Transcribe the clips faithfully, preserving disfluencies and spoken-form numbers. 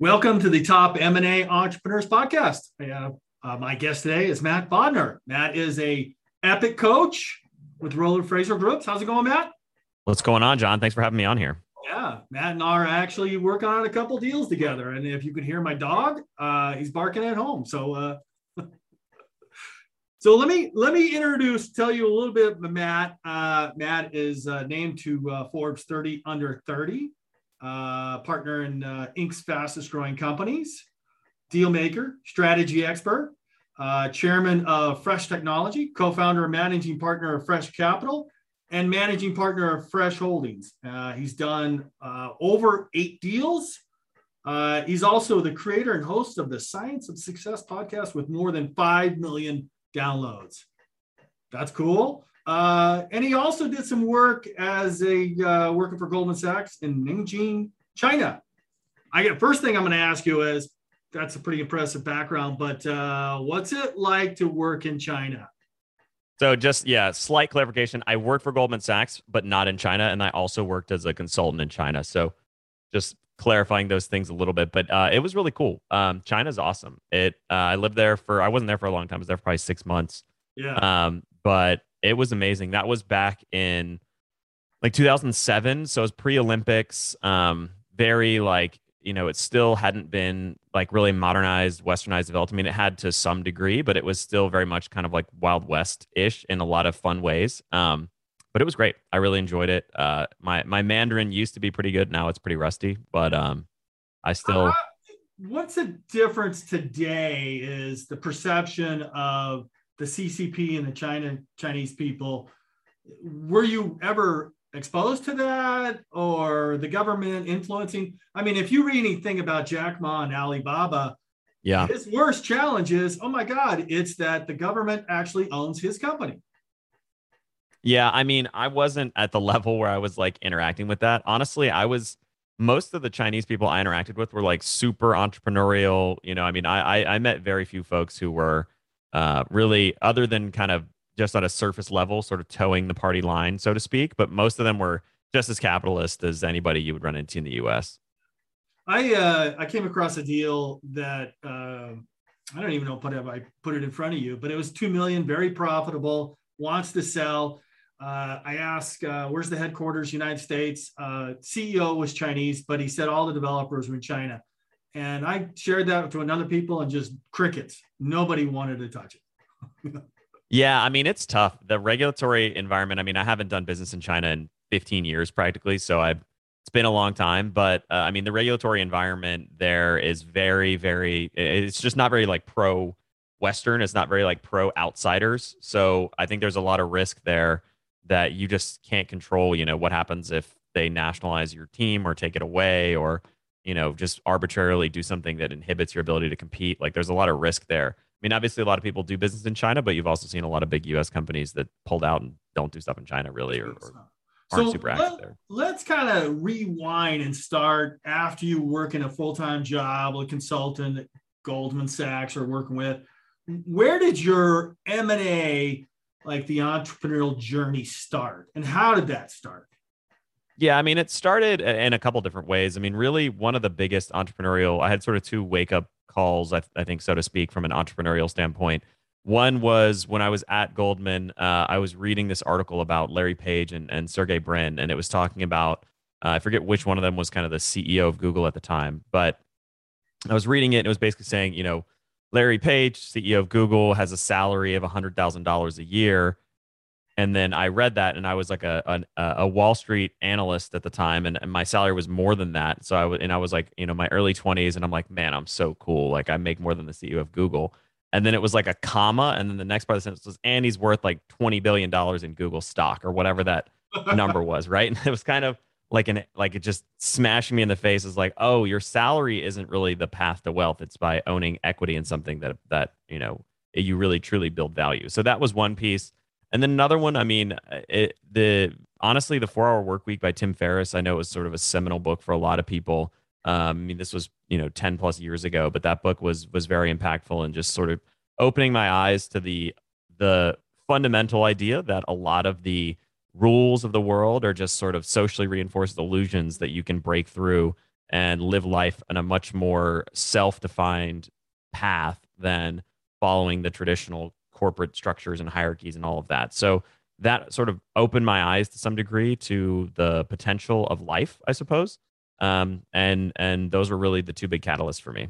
Welcome to the Top M and A Entrepreneurs Podcast. I, uh, uh, my guest today is Matt Bodner. Matt is a Epic coach with Roland Fraser Groups. How's it going, Matt? What's going on, John? Thanks for having me on here. Yeah, Matt and I are actually working on a couple deals together. And if you could hear my dog, uh, he's barking at home. So, uh, so let me let me introduce, tell you a little bit about Matt. Uh, Matt is uh, named to uh, Forbes thirty under thirty. Uh, partner in uh, Incorporated's fastest growing companies, deal maker, strategy expert, uh, chairman of Fresh Technology, co-founder and managing partner of Fresh Capital, and managing partner of Fresh Holdings. Uh, he's done uh, over eight deals. Uh, he's also the creator and host of the Science of Success podcast with more than five million downloads. That's cool. Uh, and he also did some work as a uh, working for Goldman Sachs in Ningjin, China. I get first thing I'm going to ask you is that's a pretty impressive background, but uh, what's it like to work in China? So just, yeah, slight clarification. I worked for Goldman Sachs, but not in China. And I also worked as a consultant in China. So just clarifying those things a little bit, but uh, it was really cool. Um, China's awesome. It, uh, I lived there for, I wasn't there for a long time. I was there for probably six months. Yeah. Um, but it was amazing. That was back in like two thousand seven. So it was pre-Olympics, um, very like, you know, it still hadn't been like really modernized, westernized, developed. I mean, it had to some degree, but it was still very much kind of like Wild West-ish in a lot of fun ways. Um, but it was great. I really enjoyed it. Uh, my my Mandarin used to be pretty good. Now it's pretty rusty, but um, I still... Uh, what's the difference today is the perception of the C C P and the China Chinese people. Were you ever exposed to that or the government influencing? I mean, if you read anything about Jack Ma and Alibaba, yeah, his worst challenge is, oh my God, it's that the government actually owns his company. Yeah, I mean, I wasn't at the level where I was like interacting with that. Honestly, I was, most of the Chinese people I interacted with were like super entrepreneurial. You know, I mean, I I, I met very few folks who were Uh, really, other than kind of just on a surface level, sort of towing the party line, so to speak. But most of them were just as capitalist as anybody you would run into in the U S. I uh, I came across a deal that uh, I don't even know put it, I put it in front of you, but it was two million dollars, very profitable, wants to sell. Uh, I asked, uh, where's the headquarters, United States? Uh, C E O was Chinese, but he said all the developers were in China. And I shared that to another people and just crickets. Nobody wanted to touch it. Yeah, I mean, it's tough. The regulatory environment, I mean, I haven't done business in China in fifteen years practically. So I've, it's been a long time. But uh, I mean, the regulatory environment there is very, very, it's just not very like pro-Western. It's not very like pro-outsiders. So I think there's a lot of risk there that you just can't control, you know, what happens if they nationalize your team or take it away or you know, just arbitrarily do something that inhibits your ability to compete. Like there's a lot of risk there. I mean, obviously a lot of people do business in China, but you've also seen a lot of big U S companies that pulled out and don't do stuff in China really, or, or aren't so super active let, there. Let's kind of rewind and start after you work in a full-time job, a consultant at Goldman Sachs or working with, where did your M and A, like the entrepreneurial journey start and how did that start? Yeah, I mean, it started in a couple different ways. I mean, really one of the biggest entrepreneurial, I had sort of two wake-up calls, I, th- I think, so to speak, from an entrepreneurial standpoint. One was when I was at Goldman, uh, I was reading this article about Larry Page and, and Sergey Brin, and it was talking about, uh, I forget which one of them was kind of the C E O of Google at the time, but I was reading it, and it was basically saying, you know, Larry Page, C E O of Google, has a salary of one hundred thousand dollars a year. And then I read that, and I was like a a, a Wall Street analyst at the time, and, and my salary was more than that. So I was, and I was like, you know, my early twenties, and I'm like, man, I'm so cool. Like I make more than the C E O of Google. And then it was like a comma, and then the next part of the sentence was, and he's worth like twenty billion dollars in Google stock or whatever that number was, right? And it was kind of like an like it just smashed me in the face. It's like, oh, your salary isn't really the path to wealth. It's by owning equity in something that that you know you really truly build value. So that was one piece. And then another one, I mean, it, the honestly, the four-hour Workweek by Tim Ferriss, I know it was sort of a seminal book for a lot of people. Um, I mean, this was, you know, ten plus years ago, but that book was was very impactful and just sort of opening my eyes to the the fundamental idea that a lot of the rules of the world are just sort of socially reinforced illusions that you can break through and live life on a much more self-defined path than following the traditional corporate structures and hierarchies and all of that. So that sort of opened my eyes to some degree to the potential of life, I suppose. Um, and and those were really the two big catalysts for me.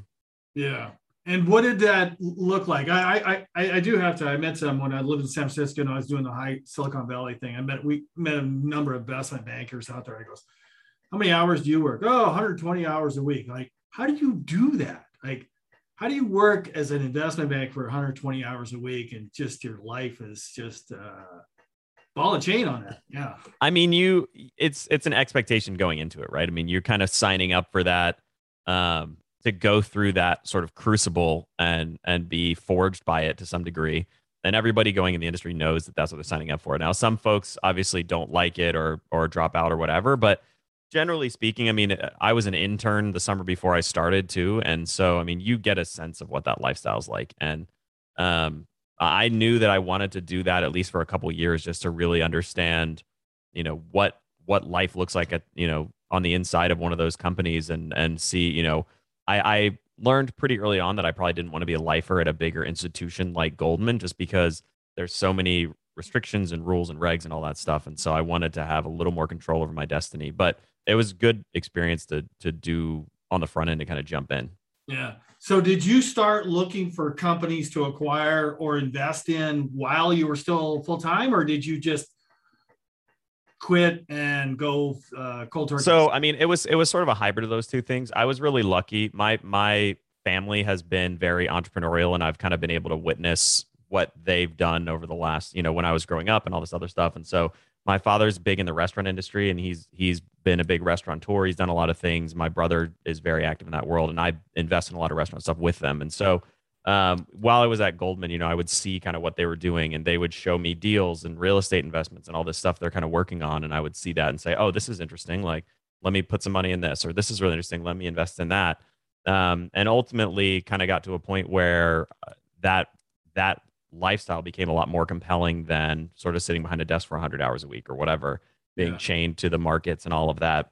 Yeah. And what did that look like? I I I do have to. I met someone. I lived in San Francisco, and I was doing the high Silicon Valley thing. I met we met a number of investment bankers out there. I goes, how many hours do you work? Oh, one hundred twenty hours a week. Like, how do you do that? Like, how do you work as an investment bank for one hundred twenty hours a week, and just your life is just uh, ball and chain on it? Yeah. I mean, you it's it's an expectation going into it, right? I mean, you're kind of signing up for that. Um, to go through that sort of crucible and and be forged by it to some degree. And everybody going in the industry knows that that's what they're signing up for. Now, some folks obviously don't like it or or drop out or whatever, but generally speaking, I mean, I was an intern the summer before I started too. And so, I mean, you get a sense of what that lifestyle is like. And um, I knew that I wanted to do that at least for a couple of years, just to really understand, you know, what what life looks like at, you know, on the inside of one of those companies, and and see, you know, I, I learned pretty early on that I probably didn't want to be a lifer at a bigger institution like Goldman, just because there's so many restrictions and rules and regs and all that stuff. And so I wanted to have a little more control over my destiny, but it was a good experience to to do on the front end, to kind of jump in. Yeah. So did you start looking for companies to acquire or invest in while you were still full-time, or did you just quit and go uh, cold turkey? So, I mean, it was it was sort of a hybrid of those two things. I was really lucky. My my family has been very entrepreneurial, and I've kind of been able to witness what they've done over the last, you know, when I was growing up and all this other stuff. And so my father's big in the restaurant industry, and he's he's been a big restaurateur. He's done a lot of things. My brother is very active in that world, and I invest in a lot of restaurant stuff with them. And so um, while I was at Goldman, you know, I would see kind of what they were doing, and they would show me deals and real estate investments and all this stuff they're kind of working on. And I would see that and say, oh, this is interesting. Like, let me put some money in this, or this is really interesting. Let me invest in that. Um, and ultimately kind of got to a point where that, that lifestyle became a lot more compelling than sort of sitting behind a desk for a hundred hours a week or whatever, being yeah. chained to the markets and all of that.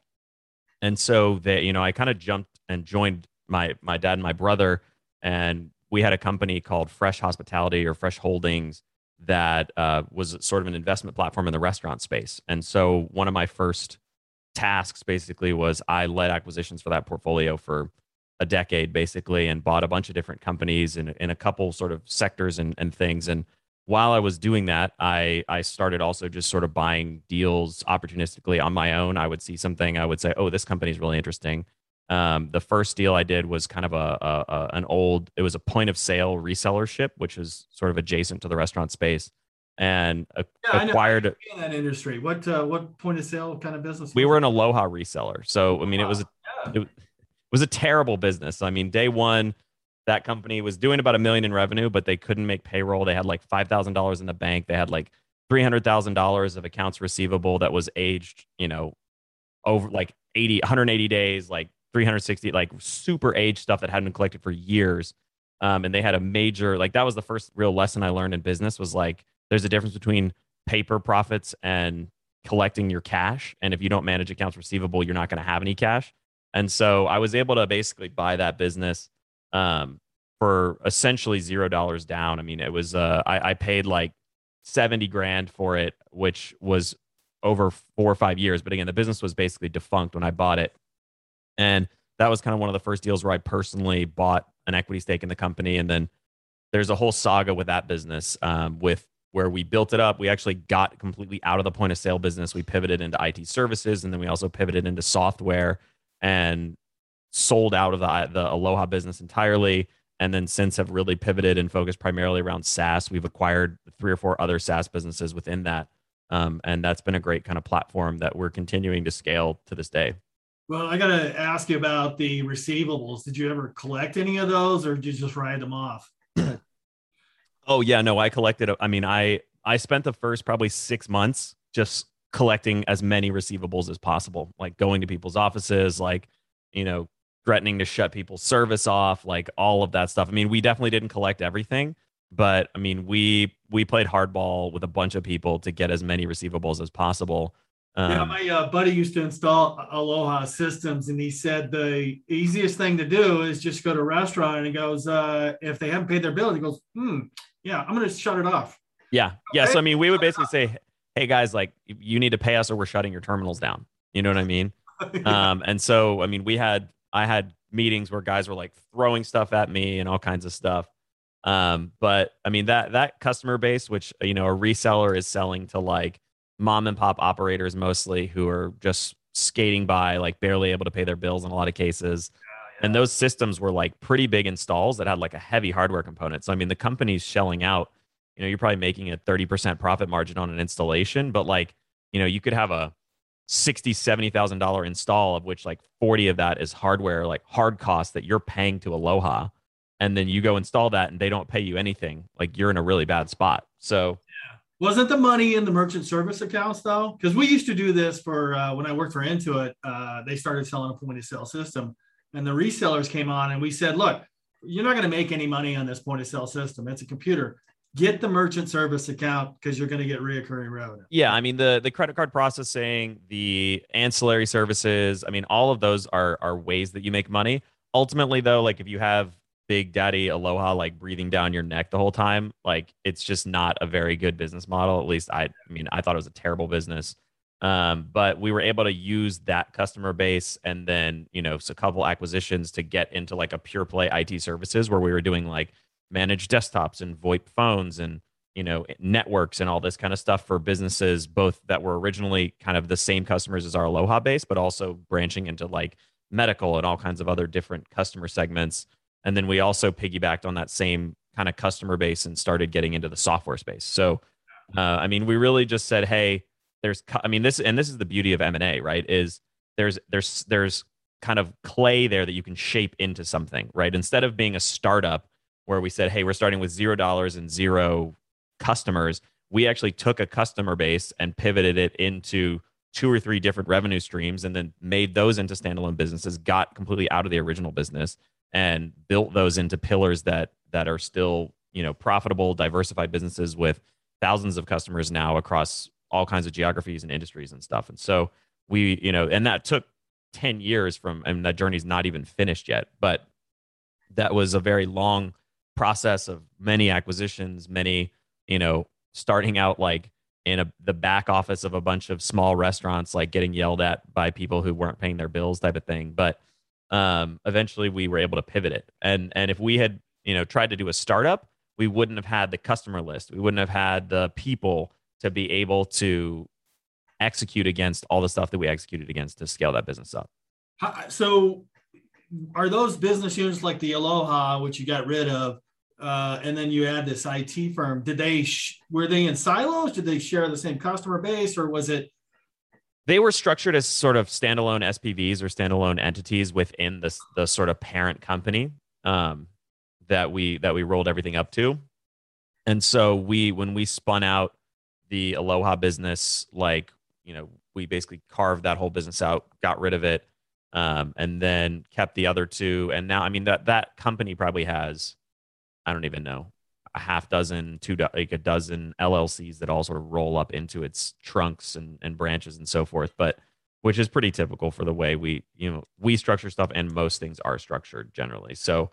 And so they, you know, I kind of jumped and joined my, my dad and my brother, and we had a company called Fresh Hospitality or Fresh Holdings that uh, was sort of an investment platform in the restaurant space. And so one of my first tasks basically was I led acquisitions for that portfolio for a decade basically, and bought a bunch of different companies in, in a couple sort of sectors and, and things. And while I was doing that, I, I started also just sort of buying deals opportunistically on my own. I would see something, I would say, oh, this company is really interesting. Um, the first deal I did was kind of a, a, a an old, it was a point of sale resellership, which is sort of adjacent to the restaurant space, and a, yeah, acquired I know. I know in that industry. What uh, what point of sale kind of business? We were an Aloha reseller, so I mean wow. it was a, yeah. it was a terrible business. I mean, day one, that company was doing about a million in revenue, but they couldn't make payroll. They had like five thousand dollars in the bank. They had like three hundred thousand dollars of accounts receivable that was aged, you know, over like eighty, one hundred eighty days, like. three hundred sixty, like super aged stuff that hadn't been collected for years. Um, and they had a major, like that was the first real lesson I learned in business, was like, there's a difference between paper profits and collecting your cash. And if you don't manage accounts receivable, you're not going to have any cash. And so I was able to basically buy that business um, for essentially zero dollars down. I mean, it was, uh, I, I paid like seventy grand for it, which was over four or five years. But again, the business was basically defunct when I bought it. And that was kind of one of the first deals where I personally bought an equity stake in the company. And then there's a whole saga with that business, um, with where we built it up. We actually got completely out of the point of sale business. We pivoted into I T services, and then we also pivoted into software and sold out of the, the Aloha business entirely. And then since have really pivoted and focused primarily around SaaS. We've acquired three or four other SaaS businesses within that. Um, and that's been a great kind of platform that we're continuing to scale to this day. Well, I got to ask you about the receivables. Did you ever collect any of those, or did you just write them off? Oh, yeah, no, I collected. I mean, I, I spent the first probably six months just collecting as many receivables as possible, like going to people's offices, like, you know, threatening to shut people's service off, like all of that stuff. I mean, we definitely didn't collect everything, but I mean, we we played hardball with a bunch of people to get as many receivables as possible. Um, yeah, my uh, buddy used to install Aloha systems, and he said the easiest thing to do is just go to a restaurant, and he goes, uh, if they haven't paid their bill, he goes, hmm, yeah, I'm going to shut it off. Yeah. Okay? Yeah. So, I mean, we would basically say, hey, guys, like, you need to pay us or we're shutting your terminals down. You know what I mean? yeah. Um, and so, I mean, we had, I had meetings where guys were like throwing stuff at me and all kinds of stuff. Um, but I mean, that, that customer base, which, you know, a reseller is selling to like mom and pop operators mostly, who are just skating by, like barely able to pay their bills in a lot of cases. Yeah, yeah. And those systems were like pretty big installs that had like a heavy hardware component. So, I mean, the company's shelling out, you know, you're probably making a thirty percent profit margin on an installation, but like, you know, you could have a sixty, seventy thousand dollars install, of which like forty of that is hardware, like hard costs that you're paying to Aloha. And then you go install that and they don't pay you anything. Like, you're in a really bad spot. So yeah. Wasn't the money in the merchant service accounts though? Because we used to do this for, uh, when I worked for Intuit, uh, they started selling a point of sale system, and the resellers came on and we said, look, you're not going to make any money on this point of sale system. It's a computer. Get the merchant service account because you're going to get reoccurring revenue. Yeah, I mean, the the credit card processing, the ancillary services, I mean, all of those are are ways that you make money. Ultimately, though, like if you have Big Daddy Aloha like breathing down your neck the whole time, like it's just not a very good business model. At least I, I mean, I thought it was a terrible business. Um, but we were able to use that customer base, and then, you know, a couple acquisitions to get into like a pure play I T services where we were doing like managed desktops and VoIP phones and, you know, networks and all this kind of stuff for businesses, both that were originally kind of the same customers as our Aloha base, but also branching into like medical and all kinds of other different customer segments. And then we also piggybacked on that same kind of customer base and started getting into the software space. So, uh, I mean, we really just said, hey, there's, I mean, this, and this is the beauty of M and A, right? Is there's, there's, there's kind of clay there that you can shape into something, right? Instead of being a startup, where we said, hey, we're starting with zero dollars and zero customers, we actually took a customer base and pivoted it into two or three different revenue streams, and then made those into standalone businesses, got completely out of the original business, and built those into pillars that that are still, you know, profitable, diversified businesses with thousands of customers now across all kinds of geographies and industries and stuff. And so we, you know, and that took ten years from, and that journey's not even finished yet, but that was a very long process of many acquisitions, many, you know, starting out like in a, the back office of a bunch of small restaurants, like getting yelled at by people who weren't paying their bills type of thing. But um, eventually we were able to pivot it. And and if we had, you know, tried to do a startup, we wouldn't have had the customer list. We wouldn't have had the people to be able to execute against all the stuff that we executed against to scale that business up. So are those business units like the Aloha, which you got rid of, uh, and then you add this I T firm, did they, sh- were they in silos? Did they share the same customer base, or was it? They were structured as sort of standalone S P Vs or standalone entities within the, the sort of parent company, um, that we, that we rolled everything up to. And so we, when we spun out the Aloha business, like, you know, we basically carved that whole business out, got rid of it. Um, and then kept the other two. And now, I mean, that, that company probably has, I don't even know, a half dozen, two, do- like a dozen L L Cs that all sort of roll up into its trunks and, and branches and so forth. But which is pretty typical for the way we, you know, we structure stuff, and most things are structured generally. So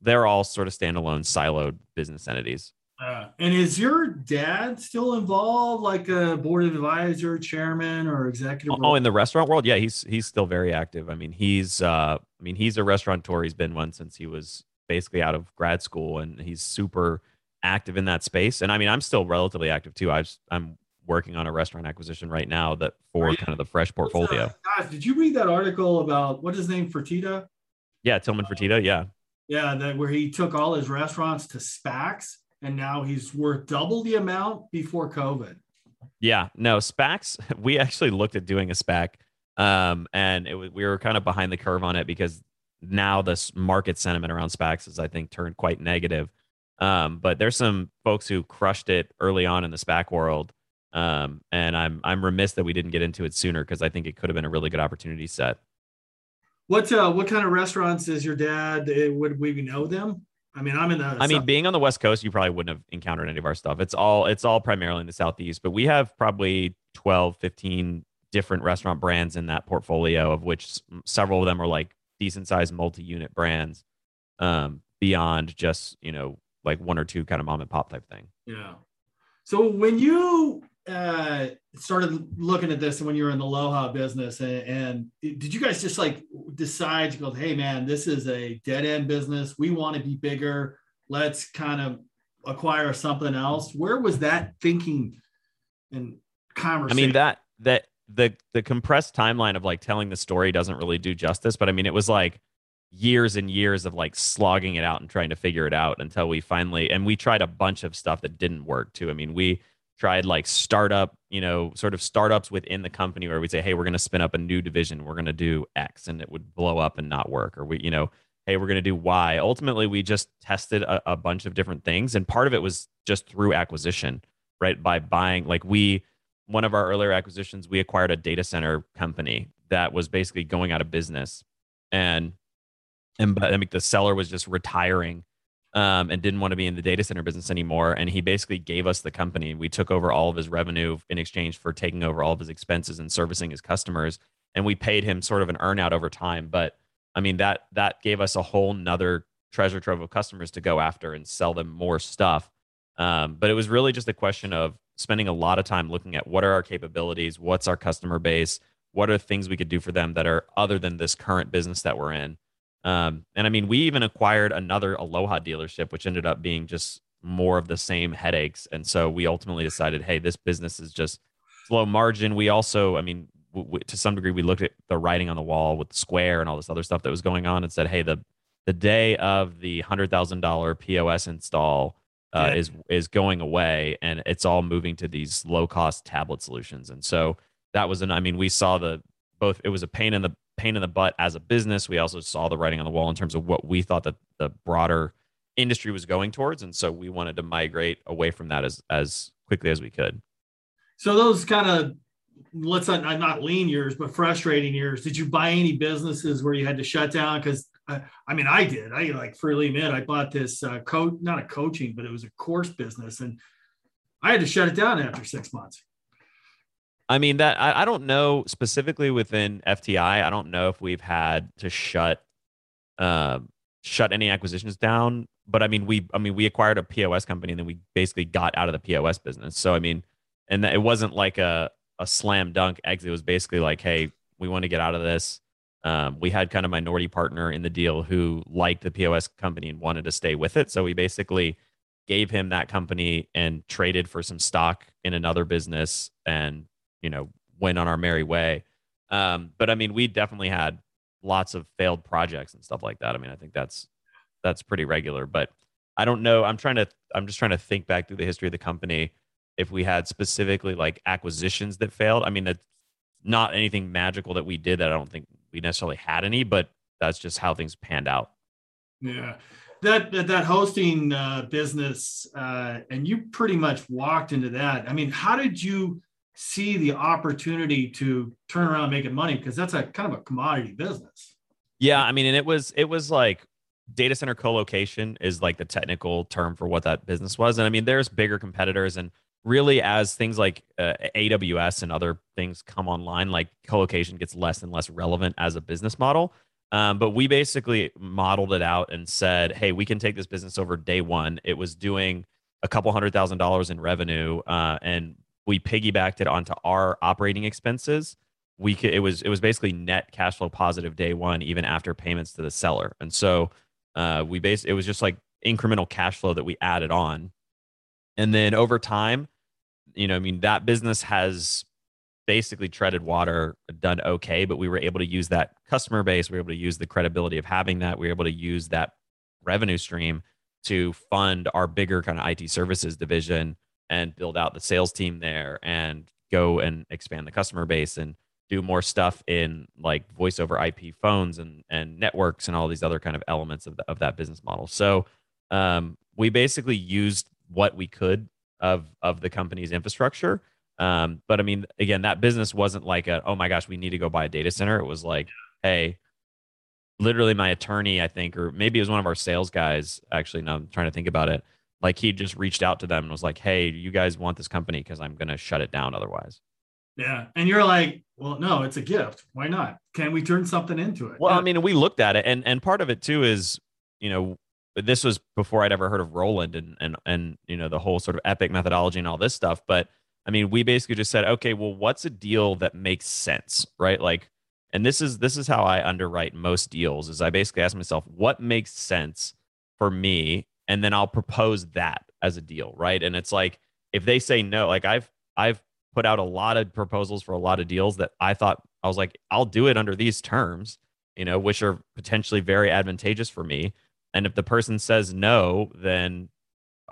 they're all sort of standalone, siloed business entities. Uh, and is your dad still involved, like a board advisor, chairman, or executive? Oh, role? In the restaurant world, yeah, he's he's still very active. I mean, he's uh, I mean, he's a restaurateur. He's been one since he was basically out of grad school, and he's super active in that space. And I mean, I'm still relatively active too. I've, I'm working on a restaurant acquisition right now that for yeah. kind of the Fresh portfolio. Gosh, did you read that article about what's his name, Fertitta? Yeah, Tillman uh, Fertitta. Yeah, yeah, that where he took all his restaurants to SPACs. And now he's worth double the amount before COVID. Yeah, no, SPACs, we actually looked at doing a SPAC, um, and it, we were kind of behind the curve on it because now this market sentiment around SPACs is, I think, turned quite negative. Um, but there's some folks who crushed it early on in the SPAC world. Um, and I'm I'm remiss that we didn't get into it sooner, because I think it could have been a really good opportunity set. What uh, what kind of restaurants is your dad? Would we know them? I mean, I'm in the. I mean, South- being on the West Coast, you probably wouldn't have encountered any of our stuff. It's all, it's all primarily in the Southeast, but we have probably twelve, fifteen different restaurant brands in that portfolio, of which several of them are like decent sized multi-unit brands, um, beyond just, you know, like one or two kind of mom and pop type thing. Yeah. So when you uh, started looking at this and when you were in the Aloha business, and, and did you guys just like decide to go, hey man, this is a dead end business. We want to be bigger. Let's kind of acquire something else. Where was that thinking and conversation? I mean, that, that the, the compressed timeline of like telling the story doesn't really do justice, but I mean, it was like years and years of like slogging it out and trying to figure it out until we finally, and we tried a bunch of stuff that didn't work too. I mean, we tried like startup, you know, sort of startups within the company where we'd say, hey, we're going to spin up a new division. We're going to do X, and it would blow up and not work. Or we, you know, hey, we're going to do Y. Ultimately, we just tested a, a bunch of different things. And part of it was just through acquisition, right? By buying, like we, one of our earlier acquisitions, we acquired a data center company that was basically going out of business. And, and I mean, the seller was just retiring um, and didn't want to be in the data center business anymore. And he basically gave us the company. We took over all of his revenue in exchange for taking over all of his expenses and servicing his customers. And we paid him sort of an earn out over time. But I mean, that that gave us a whole nother treasure trove of customers to go after and sell them more stuff. Um, but it was really just a question of spending a lot of time looking at what are our capabilities, what's our customer base, what are things we could do for them that are other than this current business that we're in. Um, and I mean, we even acquired another Aloha dealership, which ended up being just more of the same headaches. And so we ultimately decided, hey, this business is just low margin. We also, I mean, to some degree, we looked at the writing on the wall with Square and all this other stuff that was going on and said, hey, the the day of the one hundred thousand dollars P O S install uh, yeah. is is going away, and it's all moving to these low-cost tablet solutions. And so that was an, I mean, we saw the both, it was a pain in the pain in the butt as a business. We also saw the writing on the wall in terms of what we thought that the broader industry was going towards. And so we wanted to migrate away from that as as quickly as we could. So those kind of, let's not, not lean years, but frustrating years. Did you buy any businesses where you had to shut down? Because I, I mean, I did. I like freely admit I bought this uh, coach, not a coaching, but it was a course business, and I had to shut it down after six months. I mean, that I, I don't know specifically within F T I. I don't know if we've had to shut uh, shut any acquisitions down. But I mean, we I mean we acquired a P O S company, and then we basically got out of the P O S business. So I mean, and it wasn't like a a slam dunk exit. It was basically like, hey, we want to get out of this. Um, we had kind of minority partner in the deal who liked the P O S company and wanted to stay with it. So we basically gave him that company and traded for some stock in another business, and, you know, went on our merry way. Um, but I mean, we definitely had lots of failed projects and stuff like that. I mean, I think that's, that's pretty regular, but I don't know. I'm trying to, I'm just trying to think back through the history of the company, if we had specifically like acquisitions that failed. I mean, that's not anything magical that we did that I don't think we necessarily had any, but that's just how things panned out. Yeah. That, that, that hosting uh, business, uh, and you pretty much walked into that. I mean, how did you see the opportunity to turn around and make it money? Because that's a kind of a commodity business. Yeah. I mean, and it was, it was like, data center co-location is like the technical term for what that business was. And I mean, there's bigger competitors, and really, as things like uh, A W S and other things come online, like co-location gets less and less relevant as a business model. Um, but we basically modeled it out and said, hey, we can take this business over day one. It was doing a couple hundred thousand dollars in revenue, uh, and we piggybacked it onto our operating expenses. We could, it was it was basically net cash flow positive day one, even after payments to the seller. And so uh, we based, it was just like incremental cash flow that we added on. And then over time, you know, I mean, that business has basically treaded water, done okay, but we were able to use that customer base. We were able to use the credibility of having that. We were able to use that revenue stream to fund our bigger kind of I T services division and build out the sales team there and go and expand the customer base and do more stuff in like voice over I P phones and and networks and all these other kind of elements of the, of that business model. So um, we basically used what we could of of the company's infrastructure. Um, but I mean, again, that business wasn't like a, oh my gosh, we need to go buy a data center. It was like, hey, literally my attorney, I think, or maybe it was one of our sales guys, actually, now I'm trying to think about it. Like he just reached out to them and was like, hey, you guys want this company? Because I'm going to shut it down otherwise. Yeah. And you're like, well, no, it's a gift. Why not? Can we turn something into it? Well, yeah. I mean, we looked at it, and and part of it too is, you know, this was before I'd ever heard of Roland and, and, and, you know, the whole sort of Epic methodology and all this stuff. But I mean, we basically just said, okay, well, what's a deal that makes sense, right? Like, and this is, this is how I underwrite most deals, is I basically ask myself, what makes sense for me? And then I'll propose that as a deal, right? And it's like, if they say no, like I've, I've put out a lot of proposals for a lot of deals that I thought, I was like, I'll do it under these terms, you know, which are potentially very advantageous for me. And if the person says no, then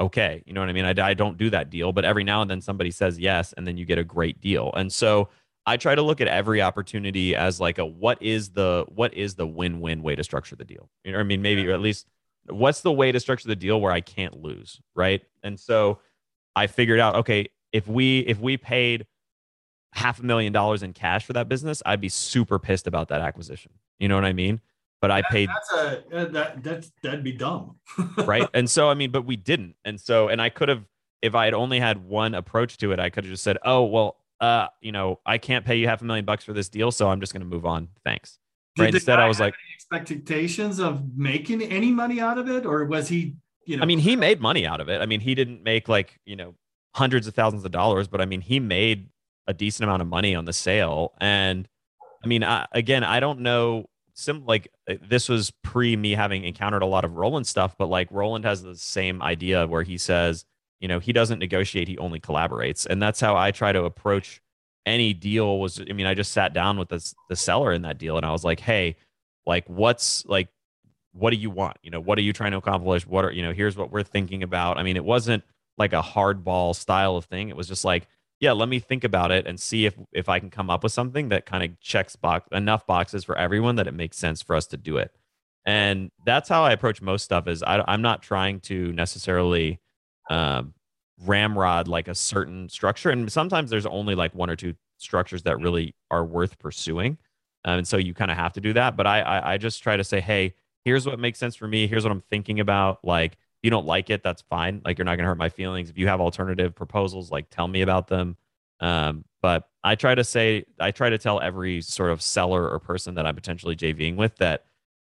okay, you know what I mean? I, I don't do that deal, but every now and then somebody says yes, and then you get a great deal. And so I try to look at every opportunity as like a, what is the, what is the win-win way to structure the deal? You know what I mean? Maybe, or at least what's the way to structure the deal where I can't lose, right? And so I figured out, okay, if we, if we paid half a million dollars in cash for that business, I'd be super pissed about that acquisition. You know what I mean? But I that, paid. That's a that that's, that'd be dumb, right? And so I mean, but we didn't. And so, and I could have, if I had only had one approach to it, I could have just said, "Oh well, uh, you know, I can't pay you half a million bucks for this deal, so I'm just going to move on. Thanks." Did right? Instead, I was like, any expectations of making any money out of it, or was he? You know, I mean, he made money out of it. I mean, he didn't make like you know hundreds of thousands of dollars, but I mean, he made a decent amount of money on the sale. And I mean, I, again, I don't know. Sim, like this was pre me having encountered a lot of Roland stuff, but like Roland has the same idea where he says, you know, he doesn't negotiate, he only collaborates. And that's how I try to approach any deal. Was, I mean, I just sat down with this, the seller in that deal, and I was like, hey, like, what's like, what do you want? You know, what are you trying to accomplish? What are, you know, here's what we're thinking about. I mean, it wasn't like a hardball style of thing. It was just like, yeah, let me think about it and see if if I can come up with something that kind of checks box enough boxes for everyone that it makes sense for us to do it. And that's how I approach most stuff. Is I, I'm not trying to necessarily um, ramrod like a certain structure. And sometimes there's only like one or two structures that really are worth pursuing, um, and so you kind of have to do that. But I, I I just try to say, hey, here's what makes sense for me. Here's what I'm thinking about. Like, you don't like it, that's fine. Like, you're not going to hurt my feelings. If you have alternative proposals, like, tell me about them. Um, but I try to say, I try to tell every sort of seller or person that I'm potentially JVing with that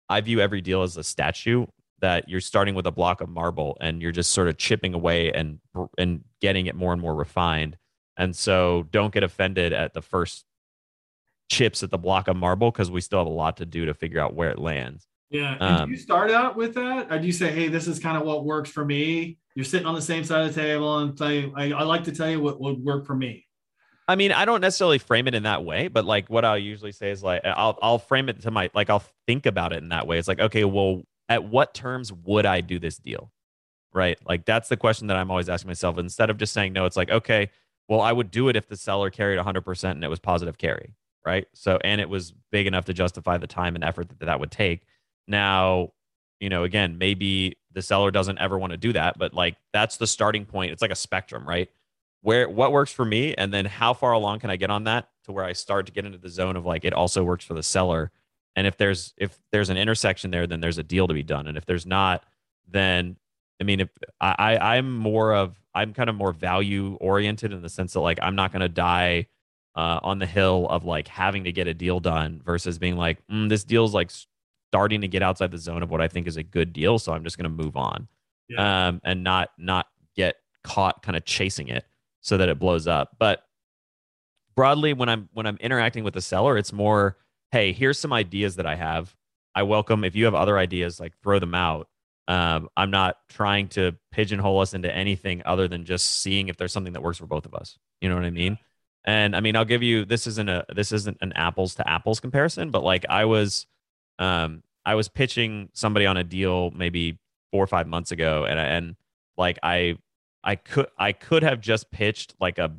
I view every deal as a statue, that you're starting with a block of marble and you're just sort of chipping away and and getting it more and more refined. And so don't get offended at the first chips at the block of marble, because we still have a lot to do to figure out where it lands. Yeah. And um, do you start out with that? Or do you say, hey, this is kind of what works for me? You're sitting on the same side of the table and tell you, I, I like to tell you what would work for me. I mean, I don't necessarily frame it in that way, but like what I'll usually say is like, I'll, I'll frame it to my, like, I'll think about it in that way. It's like, okay, well, at what terms would I do this deal? Right? Like, that's the question that I'm always asking myself. Instead of just saying no, it's like, okay, well, I would do it if the seller carried one hundred percent and it was positive carry. Right? So, and it was big enough to justify the time and effort that that would take. Now, you know, again, maybe the seller doesn't ever want to do that, but like, that's the starting point. It's like a spectrum, right? Where, what works for me, and then how far along can I get on that to where I start to get into the zone of like, it also works for the seller. And if there's, if there's an intersection there, then there's a deal to be done. And if there's not, then, I mean, if I, I I'm more of, I'm kind of more value oriented in the sense that like, I'm not going to die uh, on the hill of like having to get a deal done versus being like, mm, this deal's like starting to get outside the zone of what I think is a good deal, so I'm just going to move on. Yeah. um, and not not get caught kind of chasing it so that it blows up. But broadly, when I'm when I'm interacting with the seller, it's more, hey, here's some ideas that I have. I welcome if you have other ideas, like throw them out. Um, I'm not trying to pigeonhole us into anything other than just seeing if there's something that works for both of us. You know what I mean? And I mean, I'll give you this isn't a this isn't an apples to apples comparison, but like I was. Um, I was pitching somebody on a deal maybe four or five months ago, and and like I, I could I could have just pitched like a,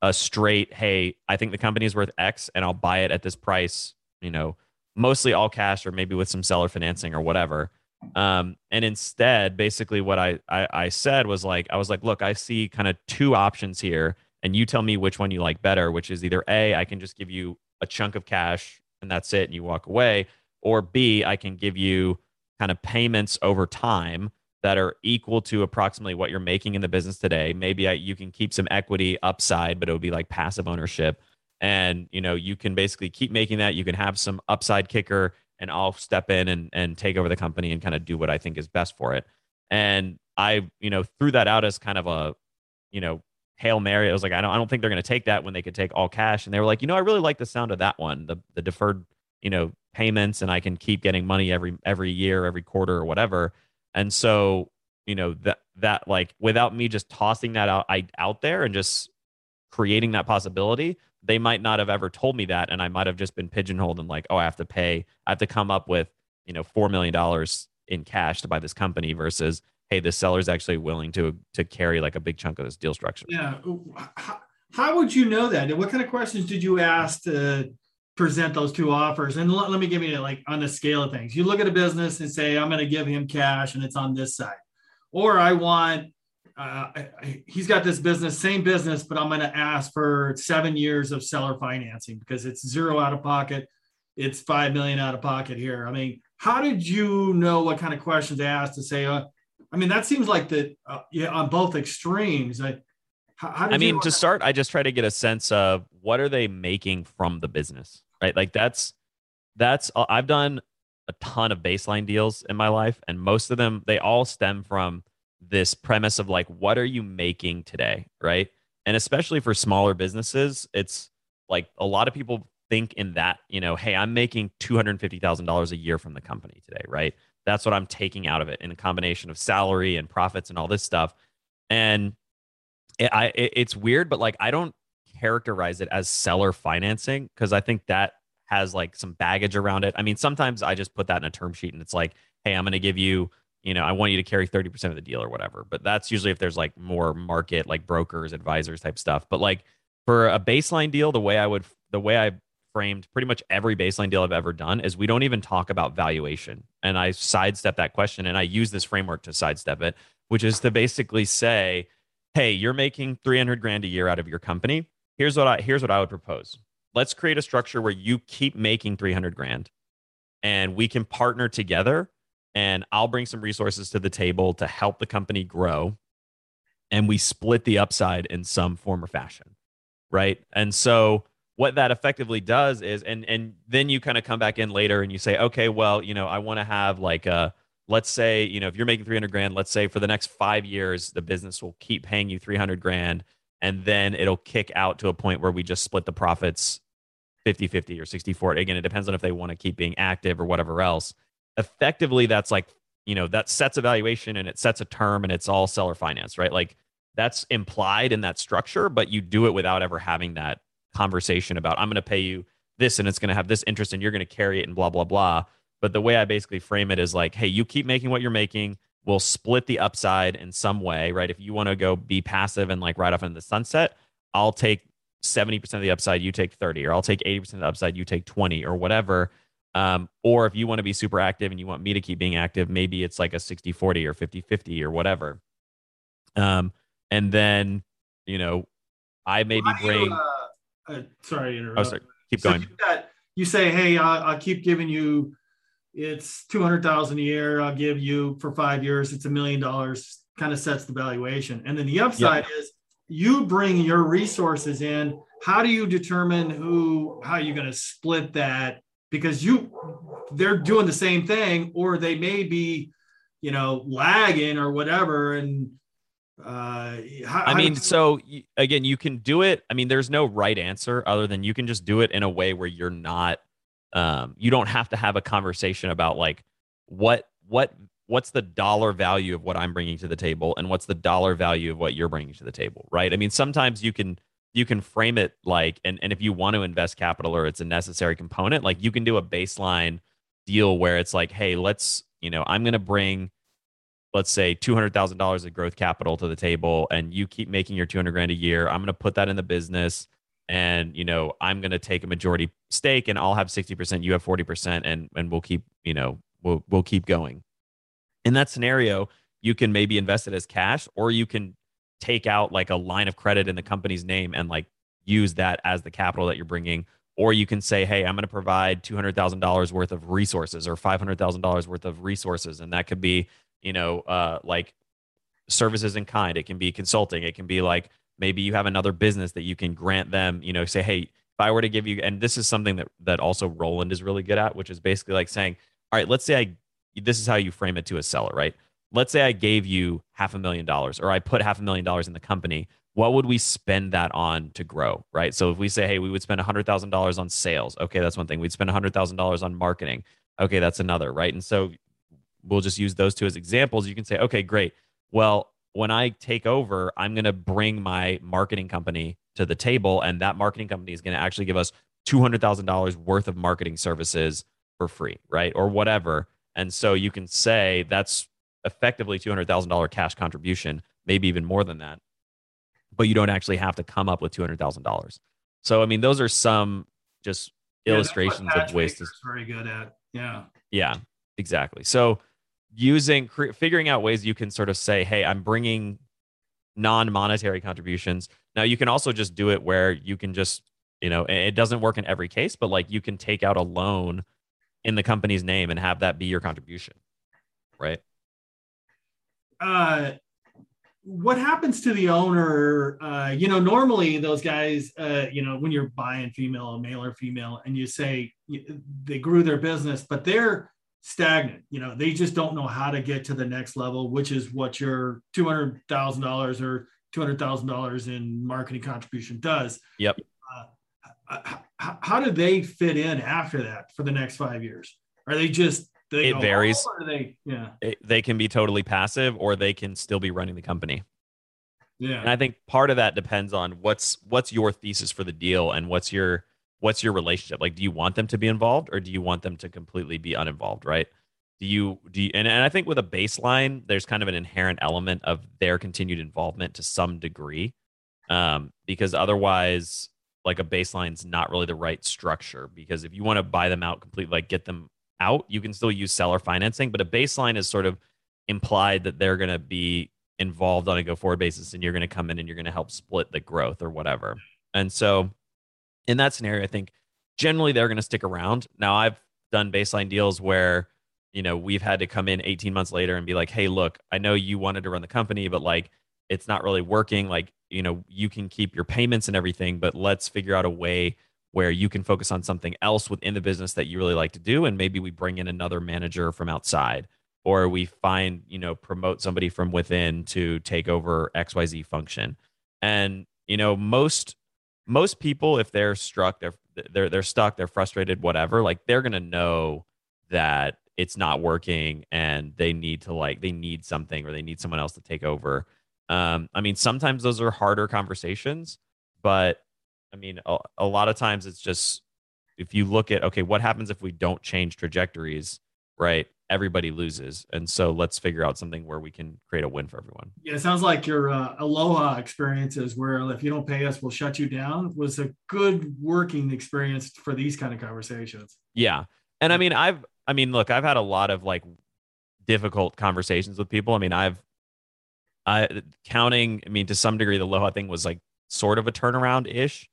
a straight, hey, I think the company is worth X, and I'll buy it at this price, you know, mostly all cash or maybe with some seller financing or whatever. Um, and instead, basically, what I, I I said was like I was like, look, I see kind of two options here, and you tell me which one you like better, which is either A, I can just give you a chunk of cash and that's it, and you walk away. Or B, I can give you kind of payments over time that are equal to approximately what you're making in the business today. Maybe I, you can keep some equity upside, but it would be like passive ownership. And, you know, you can basically keep making that. You can have some upside kicker, and I'll step in and, and take over the company and kind of do what I think is best for it. And I, you know, threw that out as kind of a, you know, Hail Mary. I was like, I don't, I don't think they're going to take that when they could take all cash. And they were like, you know, I really like the sound of that one, the the deferred, you know, payments, and I can keep getting money every every year, every quarter, or whatever. And so, you know, that that like without me just tossing that out I, out there and just creating that possibility, they might not have ever told me that, and I might have just been pigeonholed and like, oh, I have to pay, I have to come up with, you know, four million dollars in cash to buy this company versus, hey, the seller's actually willing to to carry like a big chunk of this deal structure. Yeah, how, how would you know that? And what kind of questions did you ask to present those two offers? And let, let me give you like on the scale of things. You look at a business and say, I'm going to give him cash, and it's on this side, or I want. Uh, he's got this business, same business, but I'm going to ask for seven years of seller financing because it's zero out of pocket. It's five million out of pocket here. I mean, how did you know what kind of questions to ask to say, uh, I mean, that seems like the, uh, yeah, on both extremes. I, how did I mean, you to start, I just try to get a sense of what are they making from the business, right? Like that's, that's, uh, I've done a ton of baseline deals in my life, and most of them, they all stem from this premise of like, what are you making today, right? And especially for smaller businesses, it's like a lot of people think in that, you know, hey, I'm making two hundred fifty thousand dollars a year from the company today, right? That's what I'm taking out of it in a combination of salary and profits and all this stuff. And it, I, it, it's weird, but like, I don't characterize it as seller financing because I think that has like some baggage around it. I mean, sometimes I just put that in a term sheet and it's like, hey, I'm going to give you, you know, I want you to carry thirty percent of the deal or whatever. But that's usually if there's like more market, like brokers, advisors type stuff. But like for a baseline deal, the way I would, the way I framed pretty much every baseline deal I've ever done is we don't even talk about valuation. And I sidestep that question. And I use this framework to sidestep it, which is to basically say, hey, you're making three hundred grand a year out of your company. Here's what I, here's what I would propose. Let's create a structure where you keep making three hundred grand and we can partner together. And I'll bring some resources to the table to help the company grow. And we split the upside in some form or fashion, right? And so what that effectively does is, and and then you kind of come back in later and you say, okay, well, you know, I want to have like a, let's say, you know, if you're making three hundred grand, let's say for the next five years, the business will keep paying you three hundred grand. And then it'll kick out to a point where we just split the profits fifty fifty or sixty forty. Again, it depends on if they want to keep being active or whatever else. Effectively, that's like, you know, that sets a valuation and it sets a term and it's all seller finance, right? Like that's implied in that structure, but you do it without ever having that conversation about I'm going to pay you this and it's going to have this interest and you're going to carry it and blah, blah, blah. But the way I basically frame it is like, hey, you keep making what you're making. We'll split the upside in some way, right? If you want to go be passive and like ride off into the sunset, I'll take seventy percent of the upside, you take thirty, or I'll take eighty percent of the upside, you take twenty or whatever. Um, or if you want to be super active and you want me to keep being active, maybe it's like a sixty forty or fifty fifty or whatever. Um, and then, you know, I maybe I, bring... Uh, uh, sorry to interrupt. Oh, sorry. Keep so going. You, got, you say, hey, I'll, I'll keep giving you, it's two hundred thousand dollars a year. I'll give you for five years. It's a million dollars, kind of sets the valuation. And then the upside yep. is you bring your resources in. How do you determine who, how you're going to split that? Because you, they're doing the same thing, or they may be, you know, lagging or whatever. And uh, how, I mean, how- so again, you can do it. I mean, there's no right answer other than you can just do it in a way where you're not, um, you don't have to have a conversation about like what what what's the dollar value of what I'm bringing to the table, and what's the dollar value of what you're bringing to the table, right? I mean, sometimes you can. You can frame it like, and, and if you want to invest capital or it's a necessary component, like you can do a baseline deal where it's like, hey, let's, you know, I'm going to bring, let's say two hundred thousand dollars of growth capital to the table, and you keep making your two hundred grand a year. I'm going to put that in the business, and, you know, I'm going to take a majority stake, and I'll have sixty percent, you have forty percent, and, and we'll keep, you know, we'll, we'll keep going. In that scenario, you can maybe invest it as cash, or you can take out like a line of credit in the company's name and like use that as the capital that you're bringing. Or you can say, hey, I'm going to provide two hundred thousand dollars worth of resources or five hundred thousand dollars worth of resources. And that could be, you know, uh, like services in kind. It can be consulting. It can be like, maybe you have another business that you can grant them, you know, say, hey, if I were to give you, and this is something that that also Roland is really good at, which is basically like saying, all right, let's say I, this is how you frame it to a seller, right? Let's say I gave you half a million dollars or I put half a million dollars in the company. What would we spend that on to grow, right? So if we say, hey, we would spend one hundred thousand dollars on sales. Okay, that's one thing. We'd spend one hundred thousand dollars on marketing. Okay, that's another, right? And so we'll just use those two as examples. You can say, okay, great. Well, when I take over, I'm going to bring my marketing company to the table, and that marketing company is going to actually give us two hundred thousand dollars worth of marketing services for free, right? Or whatever. And so you can say that's effectively two hundred thousand dollars cash contribution, maybe even more than that, but you don't actually have to come up with two hundred thousand dollars. So, I mean, those are some just yeah, illustrations of ways to... Very good at, yeah. Yeah, exactly. So using, cre- figuring out ways you can sort of say, hey, I'm bringing non-monetary contributions. Now, you can also just do it where you can just, you know, it doesn't work in every case, but like you can take out a loan in the company's name and have that be your contribution, right? Uh, what happens to the owner? Uh, you know, normally those guys, uh, you know, when you're buying female, male or female, and you say they grew their business, but they're stagnant. You know, they just don't know how to get to the next level, which is what your two hundred thousand dollars or two hundred thousand dollars in marketing contribution does. Yep. Uh, how, how do they fit in after that for the next five years? Are they just They it varies. They, yeah. it, they can be totally passive, or they can still be running the company. Yeah. And I think part of that depends on what's what's your thesis for the deal and what's your what's your relationship. Like, do you want them to be involved or do you want them to completely be uninvolved? Right? Do you do you, and, and I think with a baseline, there's kind of an inherent element of their continued involvement to some degree, um, because otherwise, like a baseline's not really the right structure. Because if you want to buy them out completely, like get them out, you can still use seller financing, but a baseline is sort of implied that they're going to be involved on a go forward basis and you're going to come in and you're going to help split the growth or whatever. And so in that scenario, I think generally they're going to stick around. Now, I've done baseline deals where, you know, we've had to come in eighteen months later and be like, hey, look, I know you wanted to run the company, but like, it's not really working. Like, you know, you can keep your payments and everything, but let's figure out a way where you can focus on something else within the business that you really like to do. And maybe we bring in another manager from outside, or we find, you know, promote somebody from within to take over X Y Z function. And, you know, most, most people, if they're struck, they're, they're, they're stuck, they're frustrated, whatever, like they're going to know that it's not working and they need to like, they need something, or they need someone else to take over. Um, I mean, sometimes those are harder conversations, but I mean, a, a lot of times it's just, if you look at, okay, what happens if we don't change trajectories, right? Everybody loses. And so let's figure out something where we can create a win for everyone. Yeah, it sounds like your uh, Aloha experiences where if you don't pay us, we'll shut you down was a good working experience for these kind of conversations. Yeah. And I mean, I've, I mean, look, I've had a lot of like difficult conversations with people. I mean, I've, I counting, I mean, to some degree, the Aloha thing was like sort of a turnaround-ish.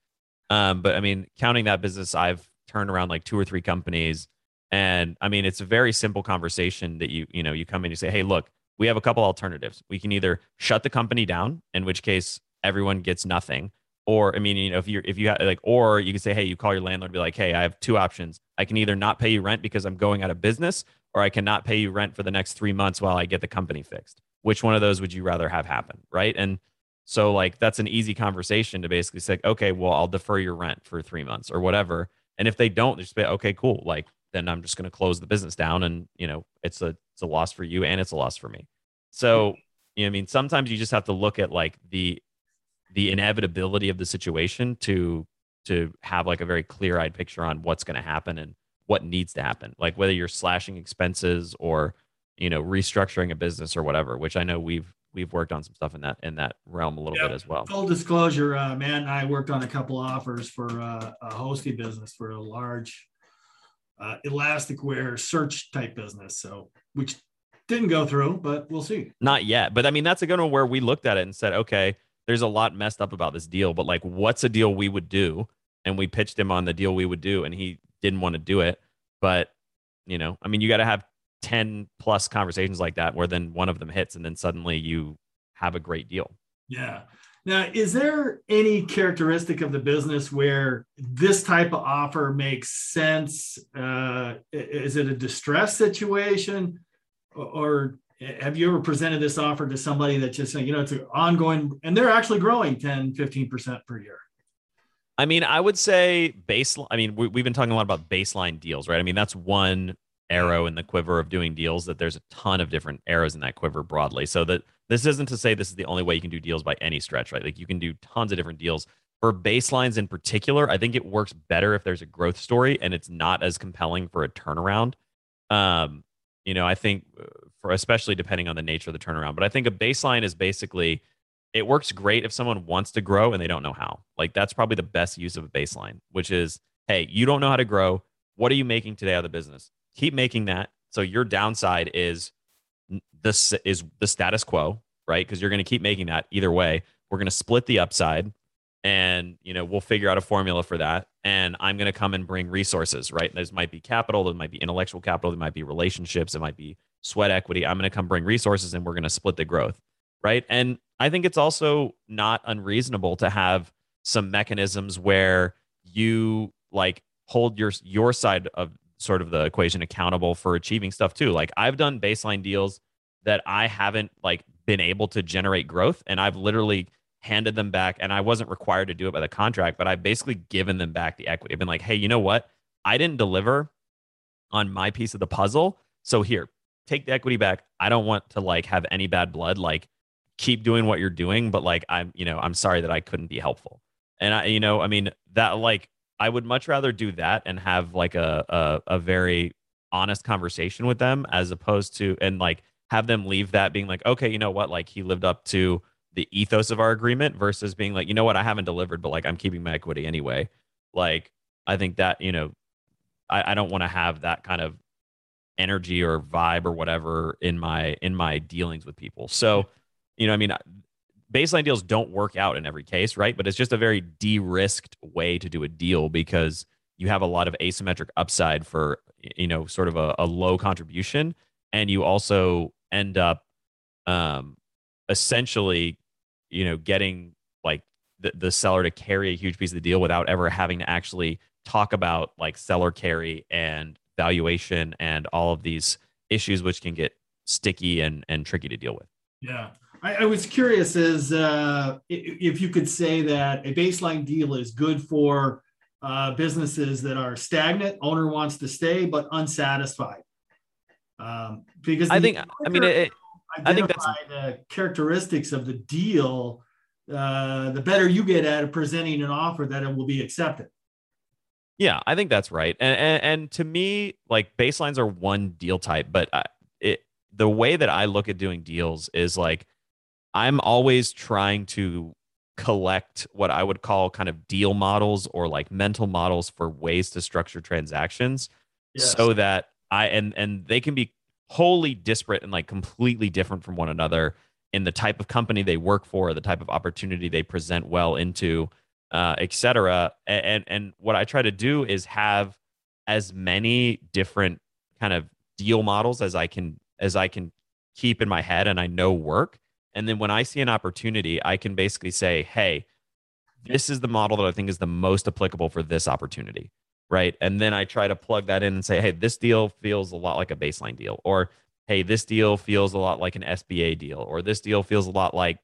Um, but I mean, counting that business, I've turned around like two or three companies. And I mean, it's a very simple conversation that you, you know, you come in, you say, hey, look, we have a couple alternatives. We can either shut the company down, in which case everyone gets nothing. Or, I mean, you know, if you're, if you have like, or you can say, hey, you call your landlord and be like, hey, I have two options. I can either not pay you rent because I'm going out of business, or I cannot pay you rent for the next three months while I get the company fixed. Which one of those would you rather have happen? Right. And so like, that's an easy conversation to basically say, okay, well, I'll defer your rent for three months or whatever. And if they don't, they just be, okay, cool. Like, then I'm just going to close the business down, and, you know, it's a, it's a loss for you and it's a loss for me. So, you know, I mean, sometimes you just have to look at like the, the inevitability of the situation to, to have like a very clear-eyed picture on what's going to happen and what needs to happen. Like whether you're slashing expenses or, you know, restructuring a business or whatever, which I know we've, we've worked on some stuff in that, in that realm a little yeah. bit as well. Full disclosure, uh, Matt and I worked on a couple offers for uh, a hosting business for a large uh, elasticware search type business. So, which didn't go through, but we'll see. Not yet. But I mean, that's a good one where we looked at it and said, okay, there's a lot messed up about this deal, but like, what's a deal we would do? And we pitched him on the deal we would do, and he didn't want to do it. But, you know, I mean, you got to have ten plus conversations like that, where then one of them hits and then suddenly you have a great deal. Yeah. Now, is there any characteristic of the business where this type of offer makes sense? Uh, is it a distress situation? Or have you ever presented this offer to somebody that just, you know, it's an ongoing, and they're actually growing ten, fifteen percent per year? I mean, I would say baseline. I mean, we, we've been talking a lot about baseline deals, right? I mean, that's one arrow in the quiver of doing deals, that there's a ton of different arrows in that quiver broadly. So that this isn't to say this is the only way you can do deals by any stretch, right? Like you can do tons of different deals. For baselines in particular, I think it works better if there's a growth story and it's not as compelling for a turnaround. Um, you know, I think for, especially depending on the nature of the turnaround, but I think a baseline is basically, it works great if someone wants to grow and they don't know how. Like that's probably the best use of a baseline, which is, hey, you don't know how to grow. What are you making today out of the business? Keep making that. So your downside is this is the status quo, right? Because you're going to keep making that either way. We're going to split the upside, and you know we'll figure out a formula for that. And I'm going to come and bring resources, right? There might be capital, there might be intellectual capital, there might be relationships, it might be sweat equity. I'm going to come bring resources, and we're going to split the growth, right? And I think it's also not unreasonable to have some mechanisms where you like hold your your side of sort of the equation accountable for achieving stuff too. Like I've done baseline deals that I haven't like been able to generate growth, and I've literally handed them back, and I wasn't required to do it by the contract, but I've basically given them back the equity. I've been like, hey, you know what? I didn't deliver on my piece of the puzzle. So here, take the equity back. I don't want to like have any bad blood, like keep doing what you're doing, but like, I'm, you know, I'm sorry that I couldn't be helpful. And I, you know, I mean that like, I would much rather do that and have like a, a a very honest conversation with them as opposed to, and like have them leave that being like, okay, you know what? Like he lived up to the ethos of our agreement versus being like, you know what? I haven't delivered, but like I'm keeping my equity anyway. Like I think that, you know, I, I don't want to have that kind of energy or vibe or whatever in my, in my dealings with people. So, you know, I mean, baseline deals don't work out in every case, right? But it's just a very de-risked way to do a deal because you have a lot of asymmetric upside for, you know, sort of a, a low contribution. And you also end up um, essentially, you know, getting like the, the seller to carry a huge piece of the deal without ever having to actually talk about like seller carry and valuation and all of these issues, which can get sticky and, and tricky to deal with. Yeah. I, I was curious as uh, if you could say that a baseline deal is good for uh, businesses that are stagnant, owner wants to stay, but unsatisfied. Um, because I think, I mean, it, I think that's the characteristics of the deal, uh, the better you get at presenting an offer that it will be accepted. Yeah, I think that's right. And, and, and to me, like baselines are one deal type, but I, it, the way that I look at doing deals is like, I'm always trying to collect what I would call kind of deal models or like mental models for ways to structure transactions. Yes. So that I, and, and they can be wholly disparate and like completely different from one another in the type of company they work for, the type of opportunity they present well into, uh, et cetera. And, and what I try to do is have as many different kind of deal models as I can, as I can keep in my head and I know work. And then when I see an opportunity, I can basically say, hey, this is the model that I think is the most applicable for this opportunity, right? And then I try to plug that in and say, hey, this deal feels a lot like a baseline deal, or hey, this deal feels a lot like an S B A deal, or this deal feels a lot like,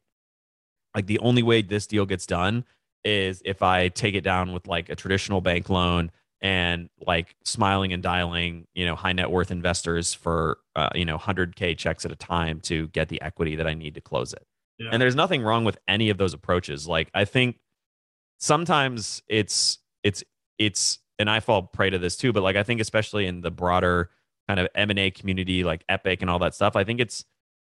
like the only way this deal gets done is if I take it down with like a traditional bank loan and like smiling and dialing, you know, high net worth investors for, uh, you know, one hundred K checks at a time to get the equity that I need to close it. Yeah. And there's nothing wrong with any of those approaches. Like I think sometimes it's, it's, it's, and I fall prey to this too, but like, I think especially in the broader kind of M and A community, like Epic and all that stuff, I think it's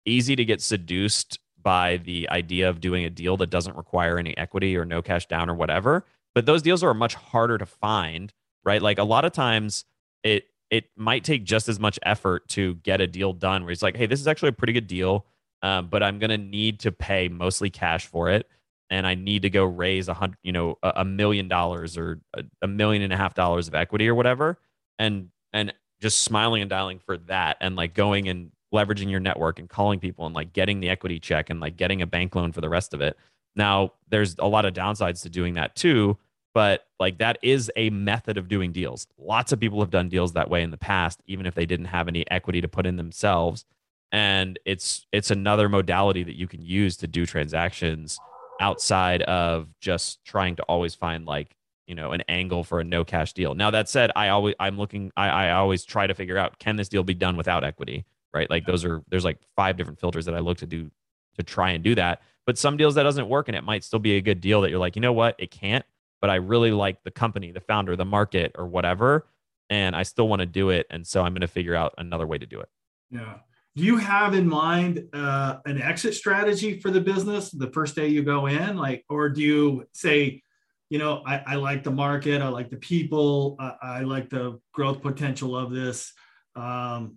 easy to get seduced by the idea of doing a deal that doesn't require any equity or no cash down or whatever. But those deals are much harder to find. Right? Like a lot of times it it might take just as much effort to get a deal done where it's like, hey, this is actually a pretty good deal, um, but I'm going to need to pay mostly cash for it. And I need to go raise a hundred, you know, a, a million dollars or a, a million and a half dollars of equity or whatever. And, and just smiling and dialing for that and like going and leveraging your network and calling people and like getting the equity check and like getting a bank loan for the rest of it. Now, there's a lot of downsides to doing that too, but like that is a method of doing deals. Lots of people have done deals that way in the past, even if they didn't have any equity to put in themselves. And it's it's another modality that you can use to do transactions outside of just trying to always find like, you know, an angle for a no cash deal. Now that said, I always I'm looking I, I always try to figure out, can this deal be done without equity? Right? Like those are there's like five different filters that I look to do to try and do that. But some deals that doesn't work, and it might still be a good deal that you're like, you know what, it can't, but I really like the company, the founder, the market, or whatever, and I still want to do it. And so I'm going to figure out another way to do it. Yeah. Do you have in mind uh, an exit strategy for the business the first day you go in? Like, or do you say, you know, I, I like the market, I like the people, uh, I like the growth potential of this. Um,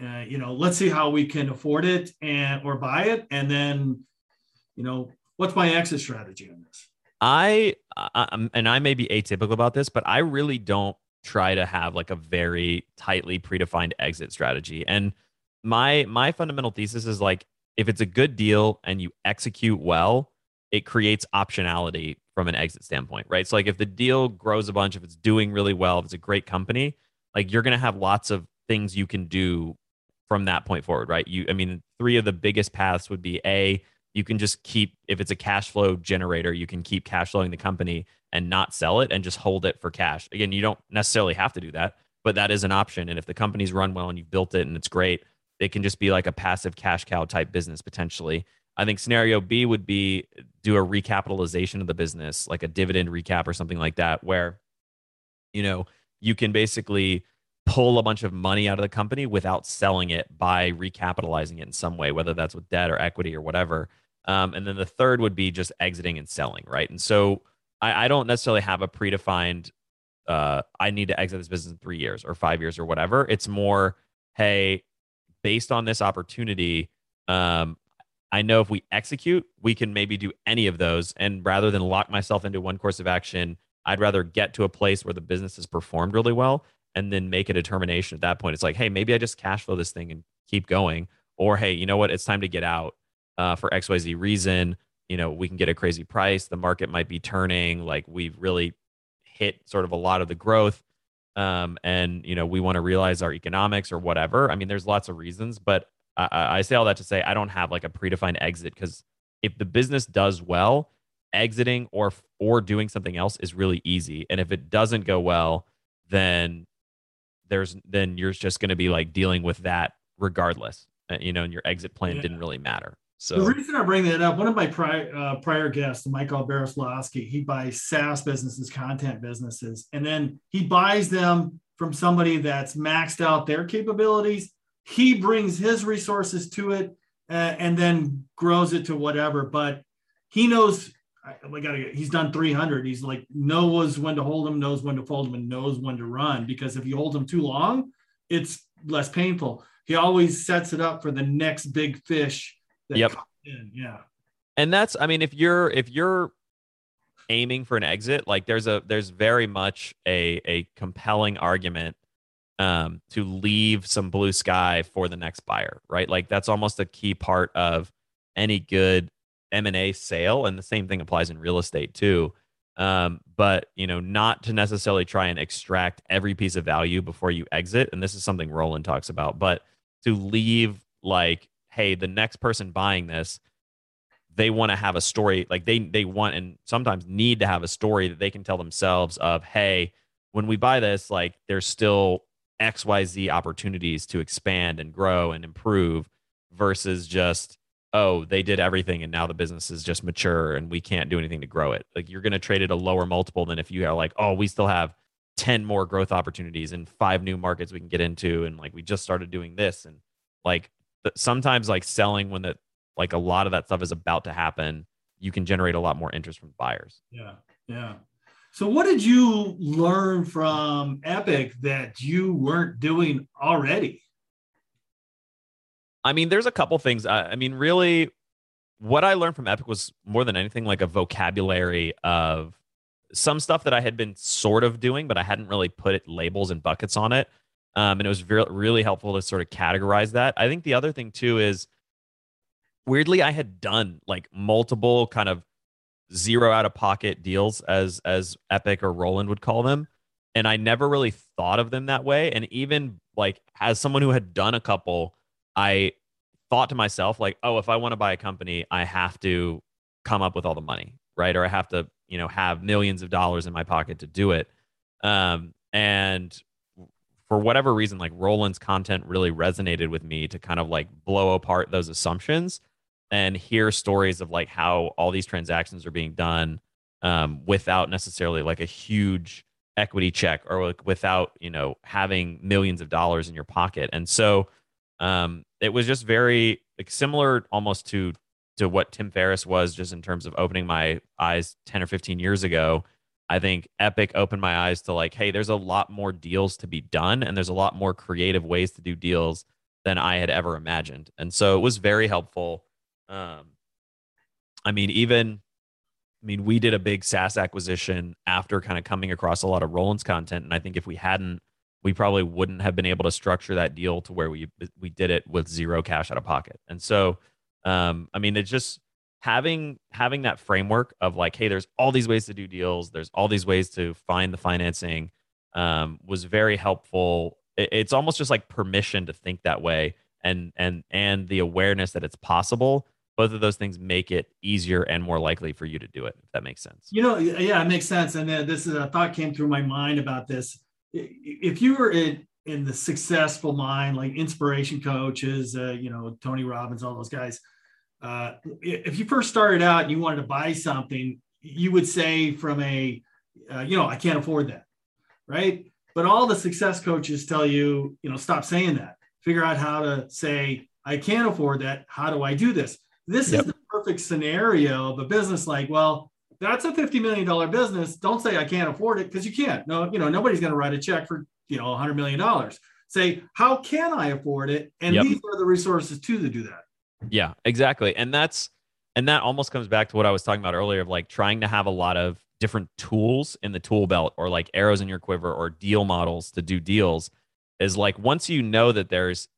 uh, you know, let's see how we can afford it and or buy it. And then, you know, what's my exit strategy on this? I, I and I may be atypical about this, but I really don't try to have like a very tightly predefined exit strategy. And My my fundamental thesis is like, if it's a good deal and you execute well, it creates optionality from an exit standpoint, right? So like if the deal grows a bunch, if it's doing really well, if it's a great company, like you're going to have lots of things you can do from that point forward, right? You, I mean, three of the biggest paths would be A, you can just keep, if it's a cash flow generator, you can keep cash flowing the company and not sell it and just hold it for cash. Again, you don't necessarily have to do that, but that is an option. And if the company's run well and you've built it and it's great, it can just be like a passive cash cow type business potentially. I think scenario B would be do a recapitalization of the business, like a dividend recap or something like that, where, you know, you can basically pull a bunch of money out of the company without selling it by recapitalizing it in some way, whether that's with debt or equity or whatever. Um, and then the third would be just exiting and selling, right? And so I, I don't necessarily have a predefined, uh, I need to exit this business in three years or five years or whatever. It's more, hey, based on this opportunity, um, I know if we execute, we can maybe do any of those. And rather than lock myself into one course of action, I'd rather get to a place where the business has performed really well and then make a determination at that point. It's like, hey, maybe I just cash flow this thing and keep going. Or, hey, you know what? It's time to get out uh, for X Y Z reason. You know, we can get a crazy price. The market might be turning. Like we've really hit sort of a lot of the growth. Um, and, you know, we want to realize our economics or whatever. I mean, there's lots of reasons, but I, I say all that to say, I don't have like a predefined exit, because if the business does well, exiting or, or doing something else is really easy. And if it doesn't go well, then there's, then you're just going to be like dealing with that regardless, you know, and your exit plan yeah. didn't really matter. So the reason I bring that up, one of my prior, uh, prior guests, Michael Bereslawski, he buys SaaS businesses, content businesses, and then he buys them from somebody that's maxed out their capabilities. He brings his resources to it uh, and then grows it to whatever. But he knows, I, I gotta get, he's done three hundred. He's like, knows when to hold them, knows when to fold them, and knows when to run. Because if you hold them too long, it's less painful. He always sets it up for the next big fish. Yep. Yeah. And that's, I mean, if you're, if you're aiming for an exit, like there's a, there's very much a, a compelling argument um, to leave some blue sky for the next buyer, right? Like that's almost a key part of any good M and A sale. And the same thing applies in real estate too. Um, but, you know, not to necessarily try and extract every piece of value before you exit. And this is something Roland talks about, but to leave like, hey, the next person buying this, they want to have a story, like they they want and sometimes need to have a story that they can tell themselves of, hey, when we buy this, like there's still X Y Z opportunities to expand and grow and improve, versus just, oh, they did everything and now the business is just mature and we can't do anything to grow it. Like you're going to trade at a lower multiple than if you are like, oh, we still have ten more growth opportunities and five new markets we can get into. And like, we just started doing this. And like, sometimes like selling when that, like a lot of that stuff is about to happen, you can generate a lot more interest from buyers. Yeah. Yeah. So what did you learn from Epic that you weren't doing already? I mean, there's a couple things. I, I mean, really what I learned from Epic was more than anything, like a vocabulary of some stuff that I had been sort of doing, but I hadn't really put it labels and buckets on it. Um, and it was re- really helpful to sort of categorize that. I think the other thing too is, weirdly, I had done like multiple kind of zero out of pocket deals, as as Epic or Roland would call them. And I never really thought of them that way. And even like as someone who had done a couple, I thought to myself like, oh, if I want to buy a company, I have to come up with all the money, right? Or I have to, you know, have millions of dollars in my pocket to do it. Um, and for whatever reason, like Roland's content really resonated with me to kind of like blow apart those assumptions and hear stories of like how all these transactions are being done um, without necessarily like a huge equity check or like without, you know, having millions of dollars in your pocket. And so um, it was just very like similar almost to to what Tim Ferriss was, just in terms of opening my eyes ten or fifteen years ago. I think Epic opened my eyes to like, hey, there's a lot more deals to be done and there's a lot more creative ways to do deals than I had ever imagined. And so it was very helpful. Um, I mean, even, I mean, we did a big SaaS acquisition after kind of coming across a lot of Roland's content. And I think if we hadn't, we probably wouldn't have been able to structure that deal to where we, we did it with zero cash out of pocket. And so, um, I mean, it's just, Having having that framework of like, hey, there's all these ways to do deals, there's all these ways to find the financing, um, was very helpful. It, it's almost just like permission to think that way, and and and the awareness that it's possible. Both of those things make it easier and more likely for you to do it, if that makes sense. You know, yeah, it makes sense. And then this is a thought came through my mind about this. If you were in in the successful mind, like inspiration coaches, uh, you know, Tony Robbins, all those guys. Uh, if you first started out and you wanted to buy something, you would say from a, uh, you know, I can't afford that, right? But all the success coaches tell you, you know, stop saying that. Figure out how to say, I can't afford that. How do I do this? This yep. is the perfect scenario of a business like, well, that's a fifty million dollars business. Don't say I can't afford it because you can't. No, you know, nobody's going to write a check for, you know, one hundred million dollars. Say, how can I afford it? And yep. these are the resources too to do that. Yeah, exactly. And that's, and that almost comes back to what I was talking about earlier of like trying to have a lot of different tools in the tool belt or like arrows in your quiver or deal models to do deals is like, once you know that there's,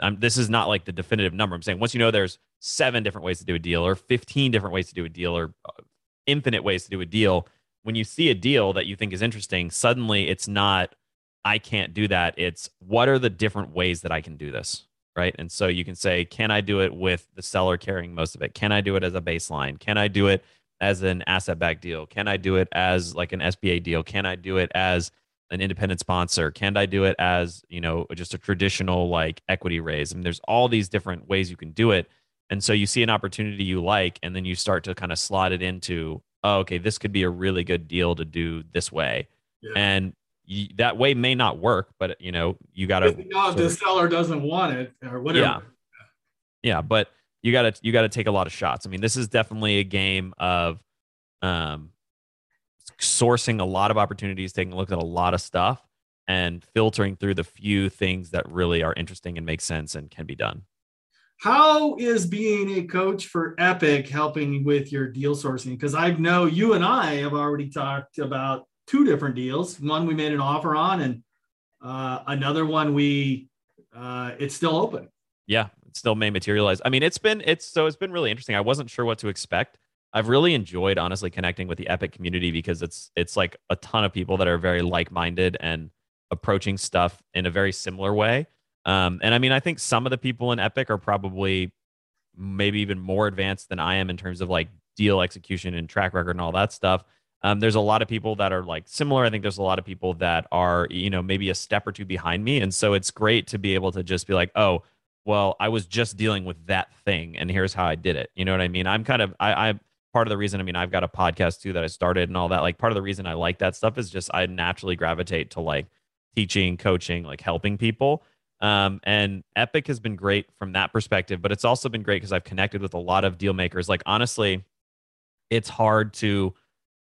I'm, this is not like the definitive number. I'm saying once you know there's seven different ways to do a deal or fifteen different ways to do a deal or infinite ways to do a deal, when you see a deal that you think is interesting, suddenly it's not, I can't do that. It's what are the different ways that I can do this? Right. And so you can say, can I do it with the seller carrying most of it? Can I do it as a baseline? Can I do it as an asset backed deal? Can I do it as like an S B A deal? Can I do it as an independent sponsor? Can I do it as, you know, just a traditional like equity raise? I mean, there's all these different ways you can do it. And so you see an opportunity you like, and then you start to kind of slot it into, oh, okay, this could be a really good deal to do this way. Yeah. And You, that way may not work, but you know, you got to, you know, the seller doesn't want it or whatever. Yeah. Yeah. But you gotta, you gotta take a lot of shots. I mean, this is definitely a game of, um, sourcing a lot of opportunities, taking a look at a lot of stuff and filtering through the few things that really are interesting and make sense and can be done. How is being a coach for Epic helping with your deal sourcing? Cause I know you and I have already talked about two different deals. One we made an offer on, and uh, another one we uh, it's still open. Yeah, it still may materialize. I mean, it's been it's so it's been really interesting. I wasn't sure what to expect. I've really enjoyed, honestly, connecting with the Epic community because it's it's like a ton of people that are very like-minded and approaching stuff in a very similar way. Um, and I mean, I think some of the people in Epic are probably maybe even more advanced than I am in terms of like deal execution and track record and all that stuff. Um, there's a lot of people that are like similar. I think there's a lot of people that are, you know, maybe a step or two behind me. And so it's great to be able to just be like, oh, well, I was just dealing with that thing and here's how I did it. You know what I mean? I'm kind of, I, I, part of the reason, I mean, I've got a podcast too that I started and all that. Like part of the reason I like that stuff is just, I naturally gravitate to like teaching, coaching, like helping people. Um, and Epic has been great from that perspective, but it's also been great because I've connected with a lot of deal makers. Like, honestly, it's hard to,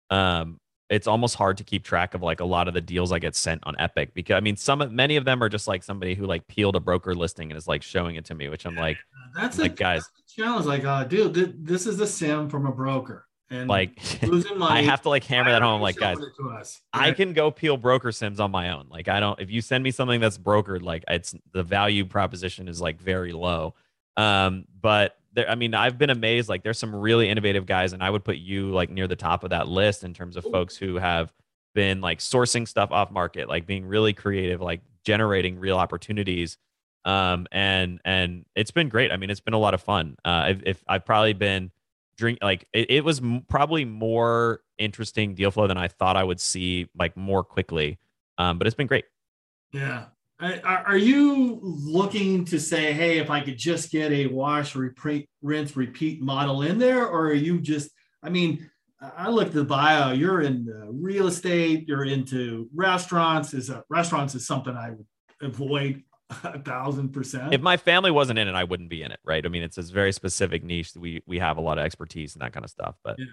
Um, it's almost hard to keep track of like a lot of the deals I get sent on Epic because I mean, some, many of them are just like somebody who like peeled a broker listing and is like showing it to me, which I'm like, that's I'm a, like, guys, that's a challenge. Like, uh, dude, th- this is a sim from a broker. And like, losing money, I have to like hammer I that home. Like, guys, yeah. I can go peel broker sims on my own. Like, I don't, if you send me something that's brokered, like it's the value proposition is like very low. Um, but there, I mean, I've been amazed. Like, there's some really innovative guys, and I would put you like near the top of that list in terms of folks who have been like sourcing stuff off market, like being really creative, like generating real opportunities. Um, and and it's been great. I mean, it's been a lot of fun. Uh, if, if I've probably been drink like it, it was m- probably more interesting deal flow than I thought I would see, like more quickly. Um, but it's been great. Yeah. Are you looking to say, hey, if I could just get a wash, reprint, rinse, repeat model in there? Or are you just, I mean, I looked at the bio, you're in real estate, you're into restaurants. Is a, restaurants is something I avoid a thousand percent. If my family wasn't in it, I wouldn't be in it, right? I mean, it's this very specific niche that we, we have a lot of expertise and that kind of stuff. But yeah.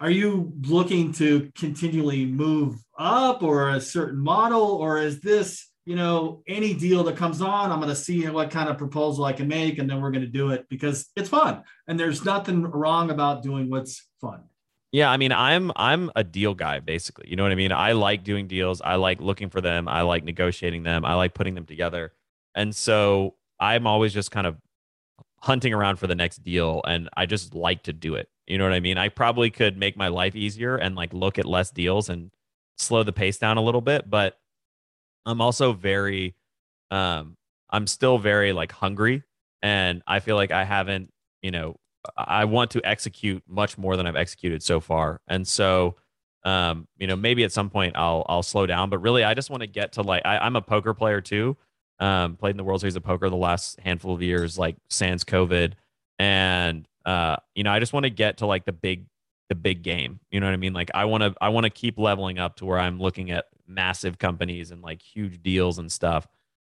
Are you looking to continually move up or a certain model? Or is this, you know, any deal that comes on, I'm going to see what kind of proposal I can make, and then we're going to do it because it's fun. And there's nothing wrong about doing what's fun. Yeah. I mean, I'm, I'm a deal guy, basically. You know what I mean? I like doing deals. I like looking for them. I like negotiating them. I like putting them together. And so I'm always just kind of hunting around for the next deal. And I just like to do it. You know what I mean? I probably could make my life easier and like look at less deals and slow the pace down a little bit, but I'm also very, um, I'm still very like hungry, and I feel like I haven't, you know, I want to execute much more than I've executed so far. And so, um, you know, maybe at some point I'll, I'll slow down, but really I just want to get to like, I, I'm a poker player too. Um, played in the World Series of Poker the last handful of years, like sans COVID. And, uh, you know, I just want to get to like the big, the big game. You know what I mean? Like I want to, I want to keep leveling up to where I'm looking at massive companies and like huge deals and stuff.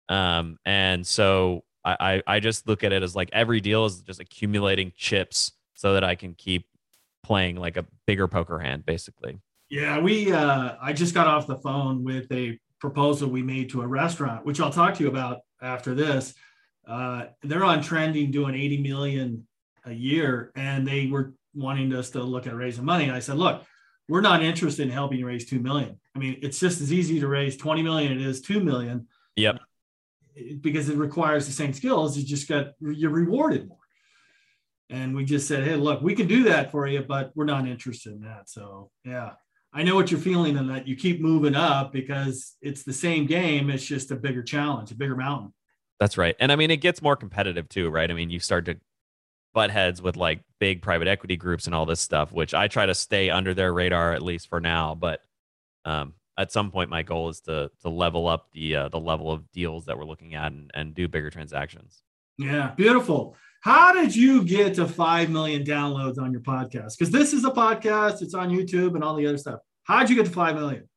Um, and so I, I, I just look at it as like every deal is just accumulating chips so that I can keep playing like a bigger poker hand, basically. Yeah. We, uh, I just got off the phone with a proposal we made to a restaurant, which I'll talk to you about after this. Uh, they're on trending doing eighty million a year, and they were wanting us to look at raising money. And I said, look, we're not interested in helping you raise two million. I mean, it's just as easy to raise twenty million as it is two million. Yep. Because it requires the same skills. You just got, you're rewarded more. And we just said, hey, look, we can do that for you, but we're not interested in that. So yeah, I know what you're feeling in that you keep moving up because it's the same game. It's just a bigger challenge, a bigger mountain. That's right. And I mean, it gets more competitive too, right? I mean, you start to butt heads with like big private equity groups and all this stuff, which I try to stay under their radar at least for now. But um, at some point, my goal is to to level up the uh, the level of deals that we're looking at and, and do bigger transactions. Yeah, beautiful. How did you get to five million downloads on your podcast? Because this is a podcast, it's on YouTube and all the other stuff. How did you get to five million?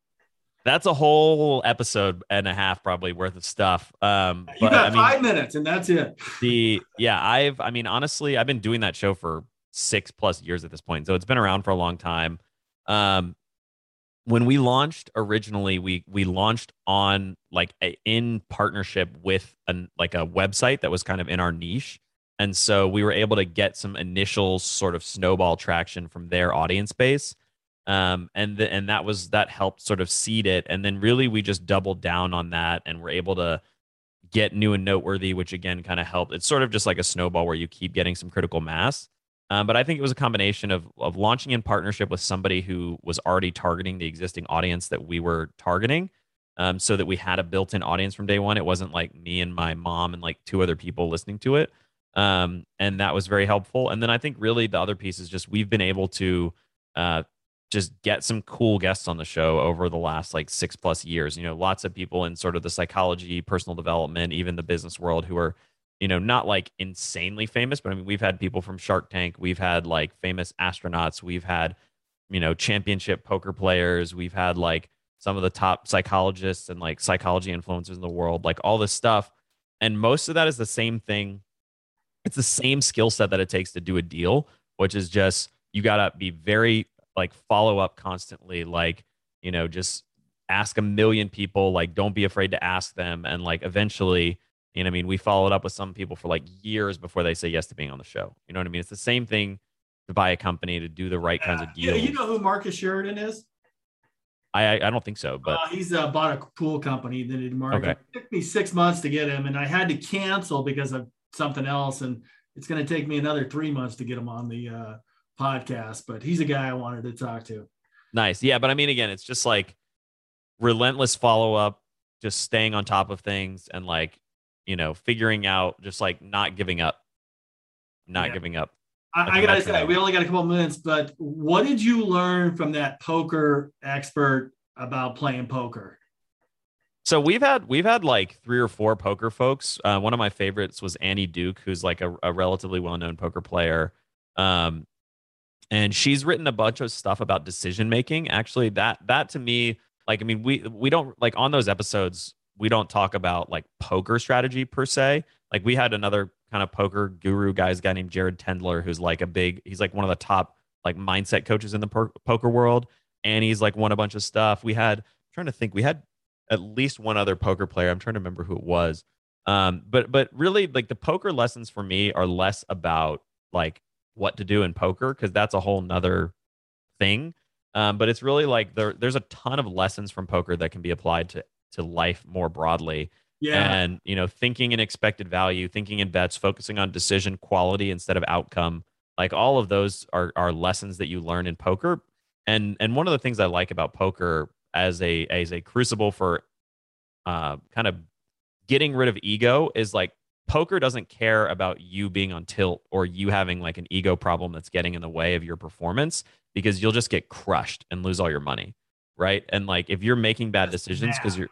That's a whole episode and a half probably worth of stuff. Um, you but, got I mean, five minutes and that's it. The yeah, I've, I mean, honestly, I've been doing that show for six plus years at this point. So it's been around for a long time. Um, when we launched originally, we, we launched on like a, in partnership with an, like a website that was kind of in our niche. And so we were able to get some initial sort of snowball traction from their audience base. Um, and the, and that was that helped sort of seed it. And then really we just doubled down on that and were able to get new and noteworthy, which again kind of helped. It's sort of just like a snowball where you keep getting some critical mass. Um, but I think it was a combination of of launching in partnership with somebody who was already targeting the existing audience that we were targeting, um, so that we had a built-in audience from day one. It wasn't like me and my mom and like two other people listening to it. Um, and that was very helpful. And then I think really the other piece is just we've been able to uh, just get some cool guests on the show over the last like six plus years, you know, lots of people in sort of the psychology, personal development, even the business world who are, you know, not like insanely famous, but I mean, we've had people from Shark Tank, we've had like famous astronauts, we've had, you know, championship poker players, we've had like some of the top psychologists and like psychology influencers in the world, like all this stuff. And most of that is the same thing. It's the same skill set that it takes to do a deal, which is just, you gotta be very like follow up constantly, like, you know, just ask a million people, like don't be afraid to ask them. And like, eventually, you know what I mean? We followed up with some people for like years before they say yes to being on the show. You know what I mean? It's the same thing to buy a company, to do the right yeah. kinds of deals. You know who Marcus Sheridan is? I I don't think so, but uh, he's uh, bought a pool company that did market. Okay. It took me six months to get him and I had to cancel because of something else. And it's going to take me another three months to get him on the uh, podcast, but he's a guy I wanted to talk to. Nice. Yeah. But I mean, again, it's just like relentless follow-up, just staying on top of things and like, you know, figuring out, just like not giving up, not yeah. giving up. I, I got to say, we only got a couple minutes, but what did you learn from that poker expert about playing poker? So we've had, we've had like three or four poker folks. Uh, one of my favorites was Annie Duke, who's like a, a relatively well-known poker player. Um, and she's written a bunch of stuff about decision-making. Actually, that, that to me, like, I mean, we, we don't like on those episodes, we don't talk about like poker strategy per se. Like we had another kind of poker guru guys, guy named Jared Tendler, who's like a big, he's like one of the top like mindset coaches in the per- poker world. And he's like won a bunch of stuff. We had, I'm trying to think, we had at least one other poker player. I'm trying to remember who it was. Um, but, but really like the poker lessons for me are less about like what to do in poker, 'cause that's a whole nother thing. Um, but it's really like there, there's a ton of lessons from poker that can be applied to, to life more broadly. Yeah. And, you know, thinking in expected value, thinking in bets, focusing on decision quality instead of outcome. Like all of those are, are lessons that you learn in poker. And, and one of the things I like about poker as a, as a crucible for uh, kind of getting rid of ego is like poker doesn't care about you being on tilt or you having like an ego problem that's getting in the way of your performance, because you'll just get crushed and lose all your money. Right. And like, if you're making bad decisions because you're,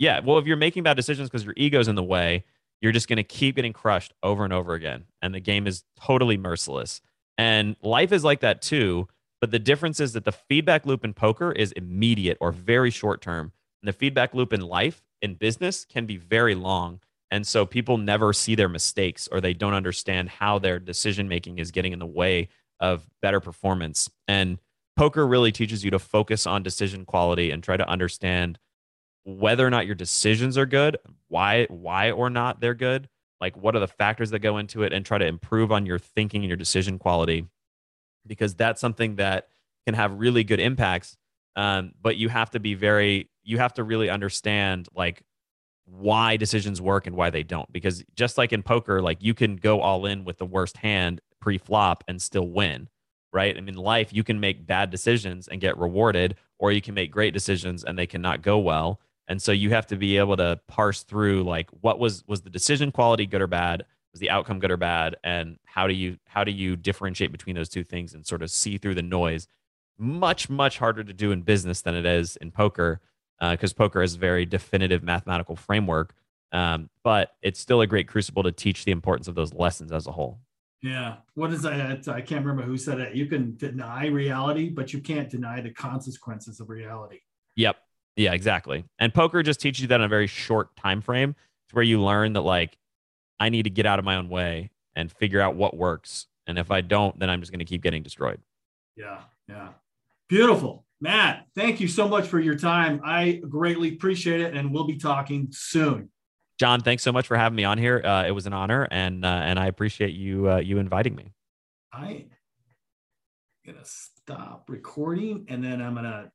Yeah, well, if you're making bad decisions because your ego's in the way, you're just going to keep getting crushed over and over again. And the game is totally merciless. And life is like that too. But the difference is that the feedback loop in poker is immediate or very short term. And the feedback loop in life, in business, can be very long. And so people never see their mistakes, or they don't understand how their decision making is getting in the way of better performance. And poker really teaches you to focus on decision quality and try to understand whether or not your decisions are good, why why or not they're good, like what are the factors that go into it, and try to improve on your thinking and your decision quality, because that's something that can have really good impacts. Um, but you have to be very, you have to really understand like why decisions work and why they don't, because just like in poker, like you can go all in with the worst hand pre-flop and still win, right? I mean, life, you can make bad decisions and get rewarded, or you can make great decisions and they cannot go well. And so you have to be able to parse through like what was was the decision quality good or bad? Was the outcome good or bad? And how do you how do you differentiate between those two things and sort of see through the noise? Much, much harder to do in business than it is in poker, because uh, poker is a very definitive mathematical framework. Um, but it's still a great crucible to teach the importance of those lessons as a whole. Yeah. What is that? I can't remember who said it. You can deny reality, but you can't deny the consequences of reality. Yep. Yeah, exactly. And poker just teaches you that in a very short time frame. It's where you learn that like, I need to get out of my own way and figure out what works. And if I don't, then I'm just going to keep getting destroyed. Yeah, yeah. Beautiful. Matt, thank you so much for your time. I greatly appreciate it. And we'll be talking soon. John, thanks so much for having me on here. Uh, it was an honor. And uh, and I appreciate you uh, you inviting me. I'm going to stop recording, and then I'm going to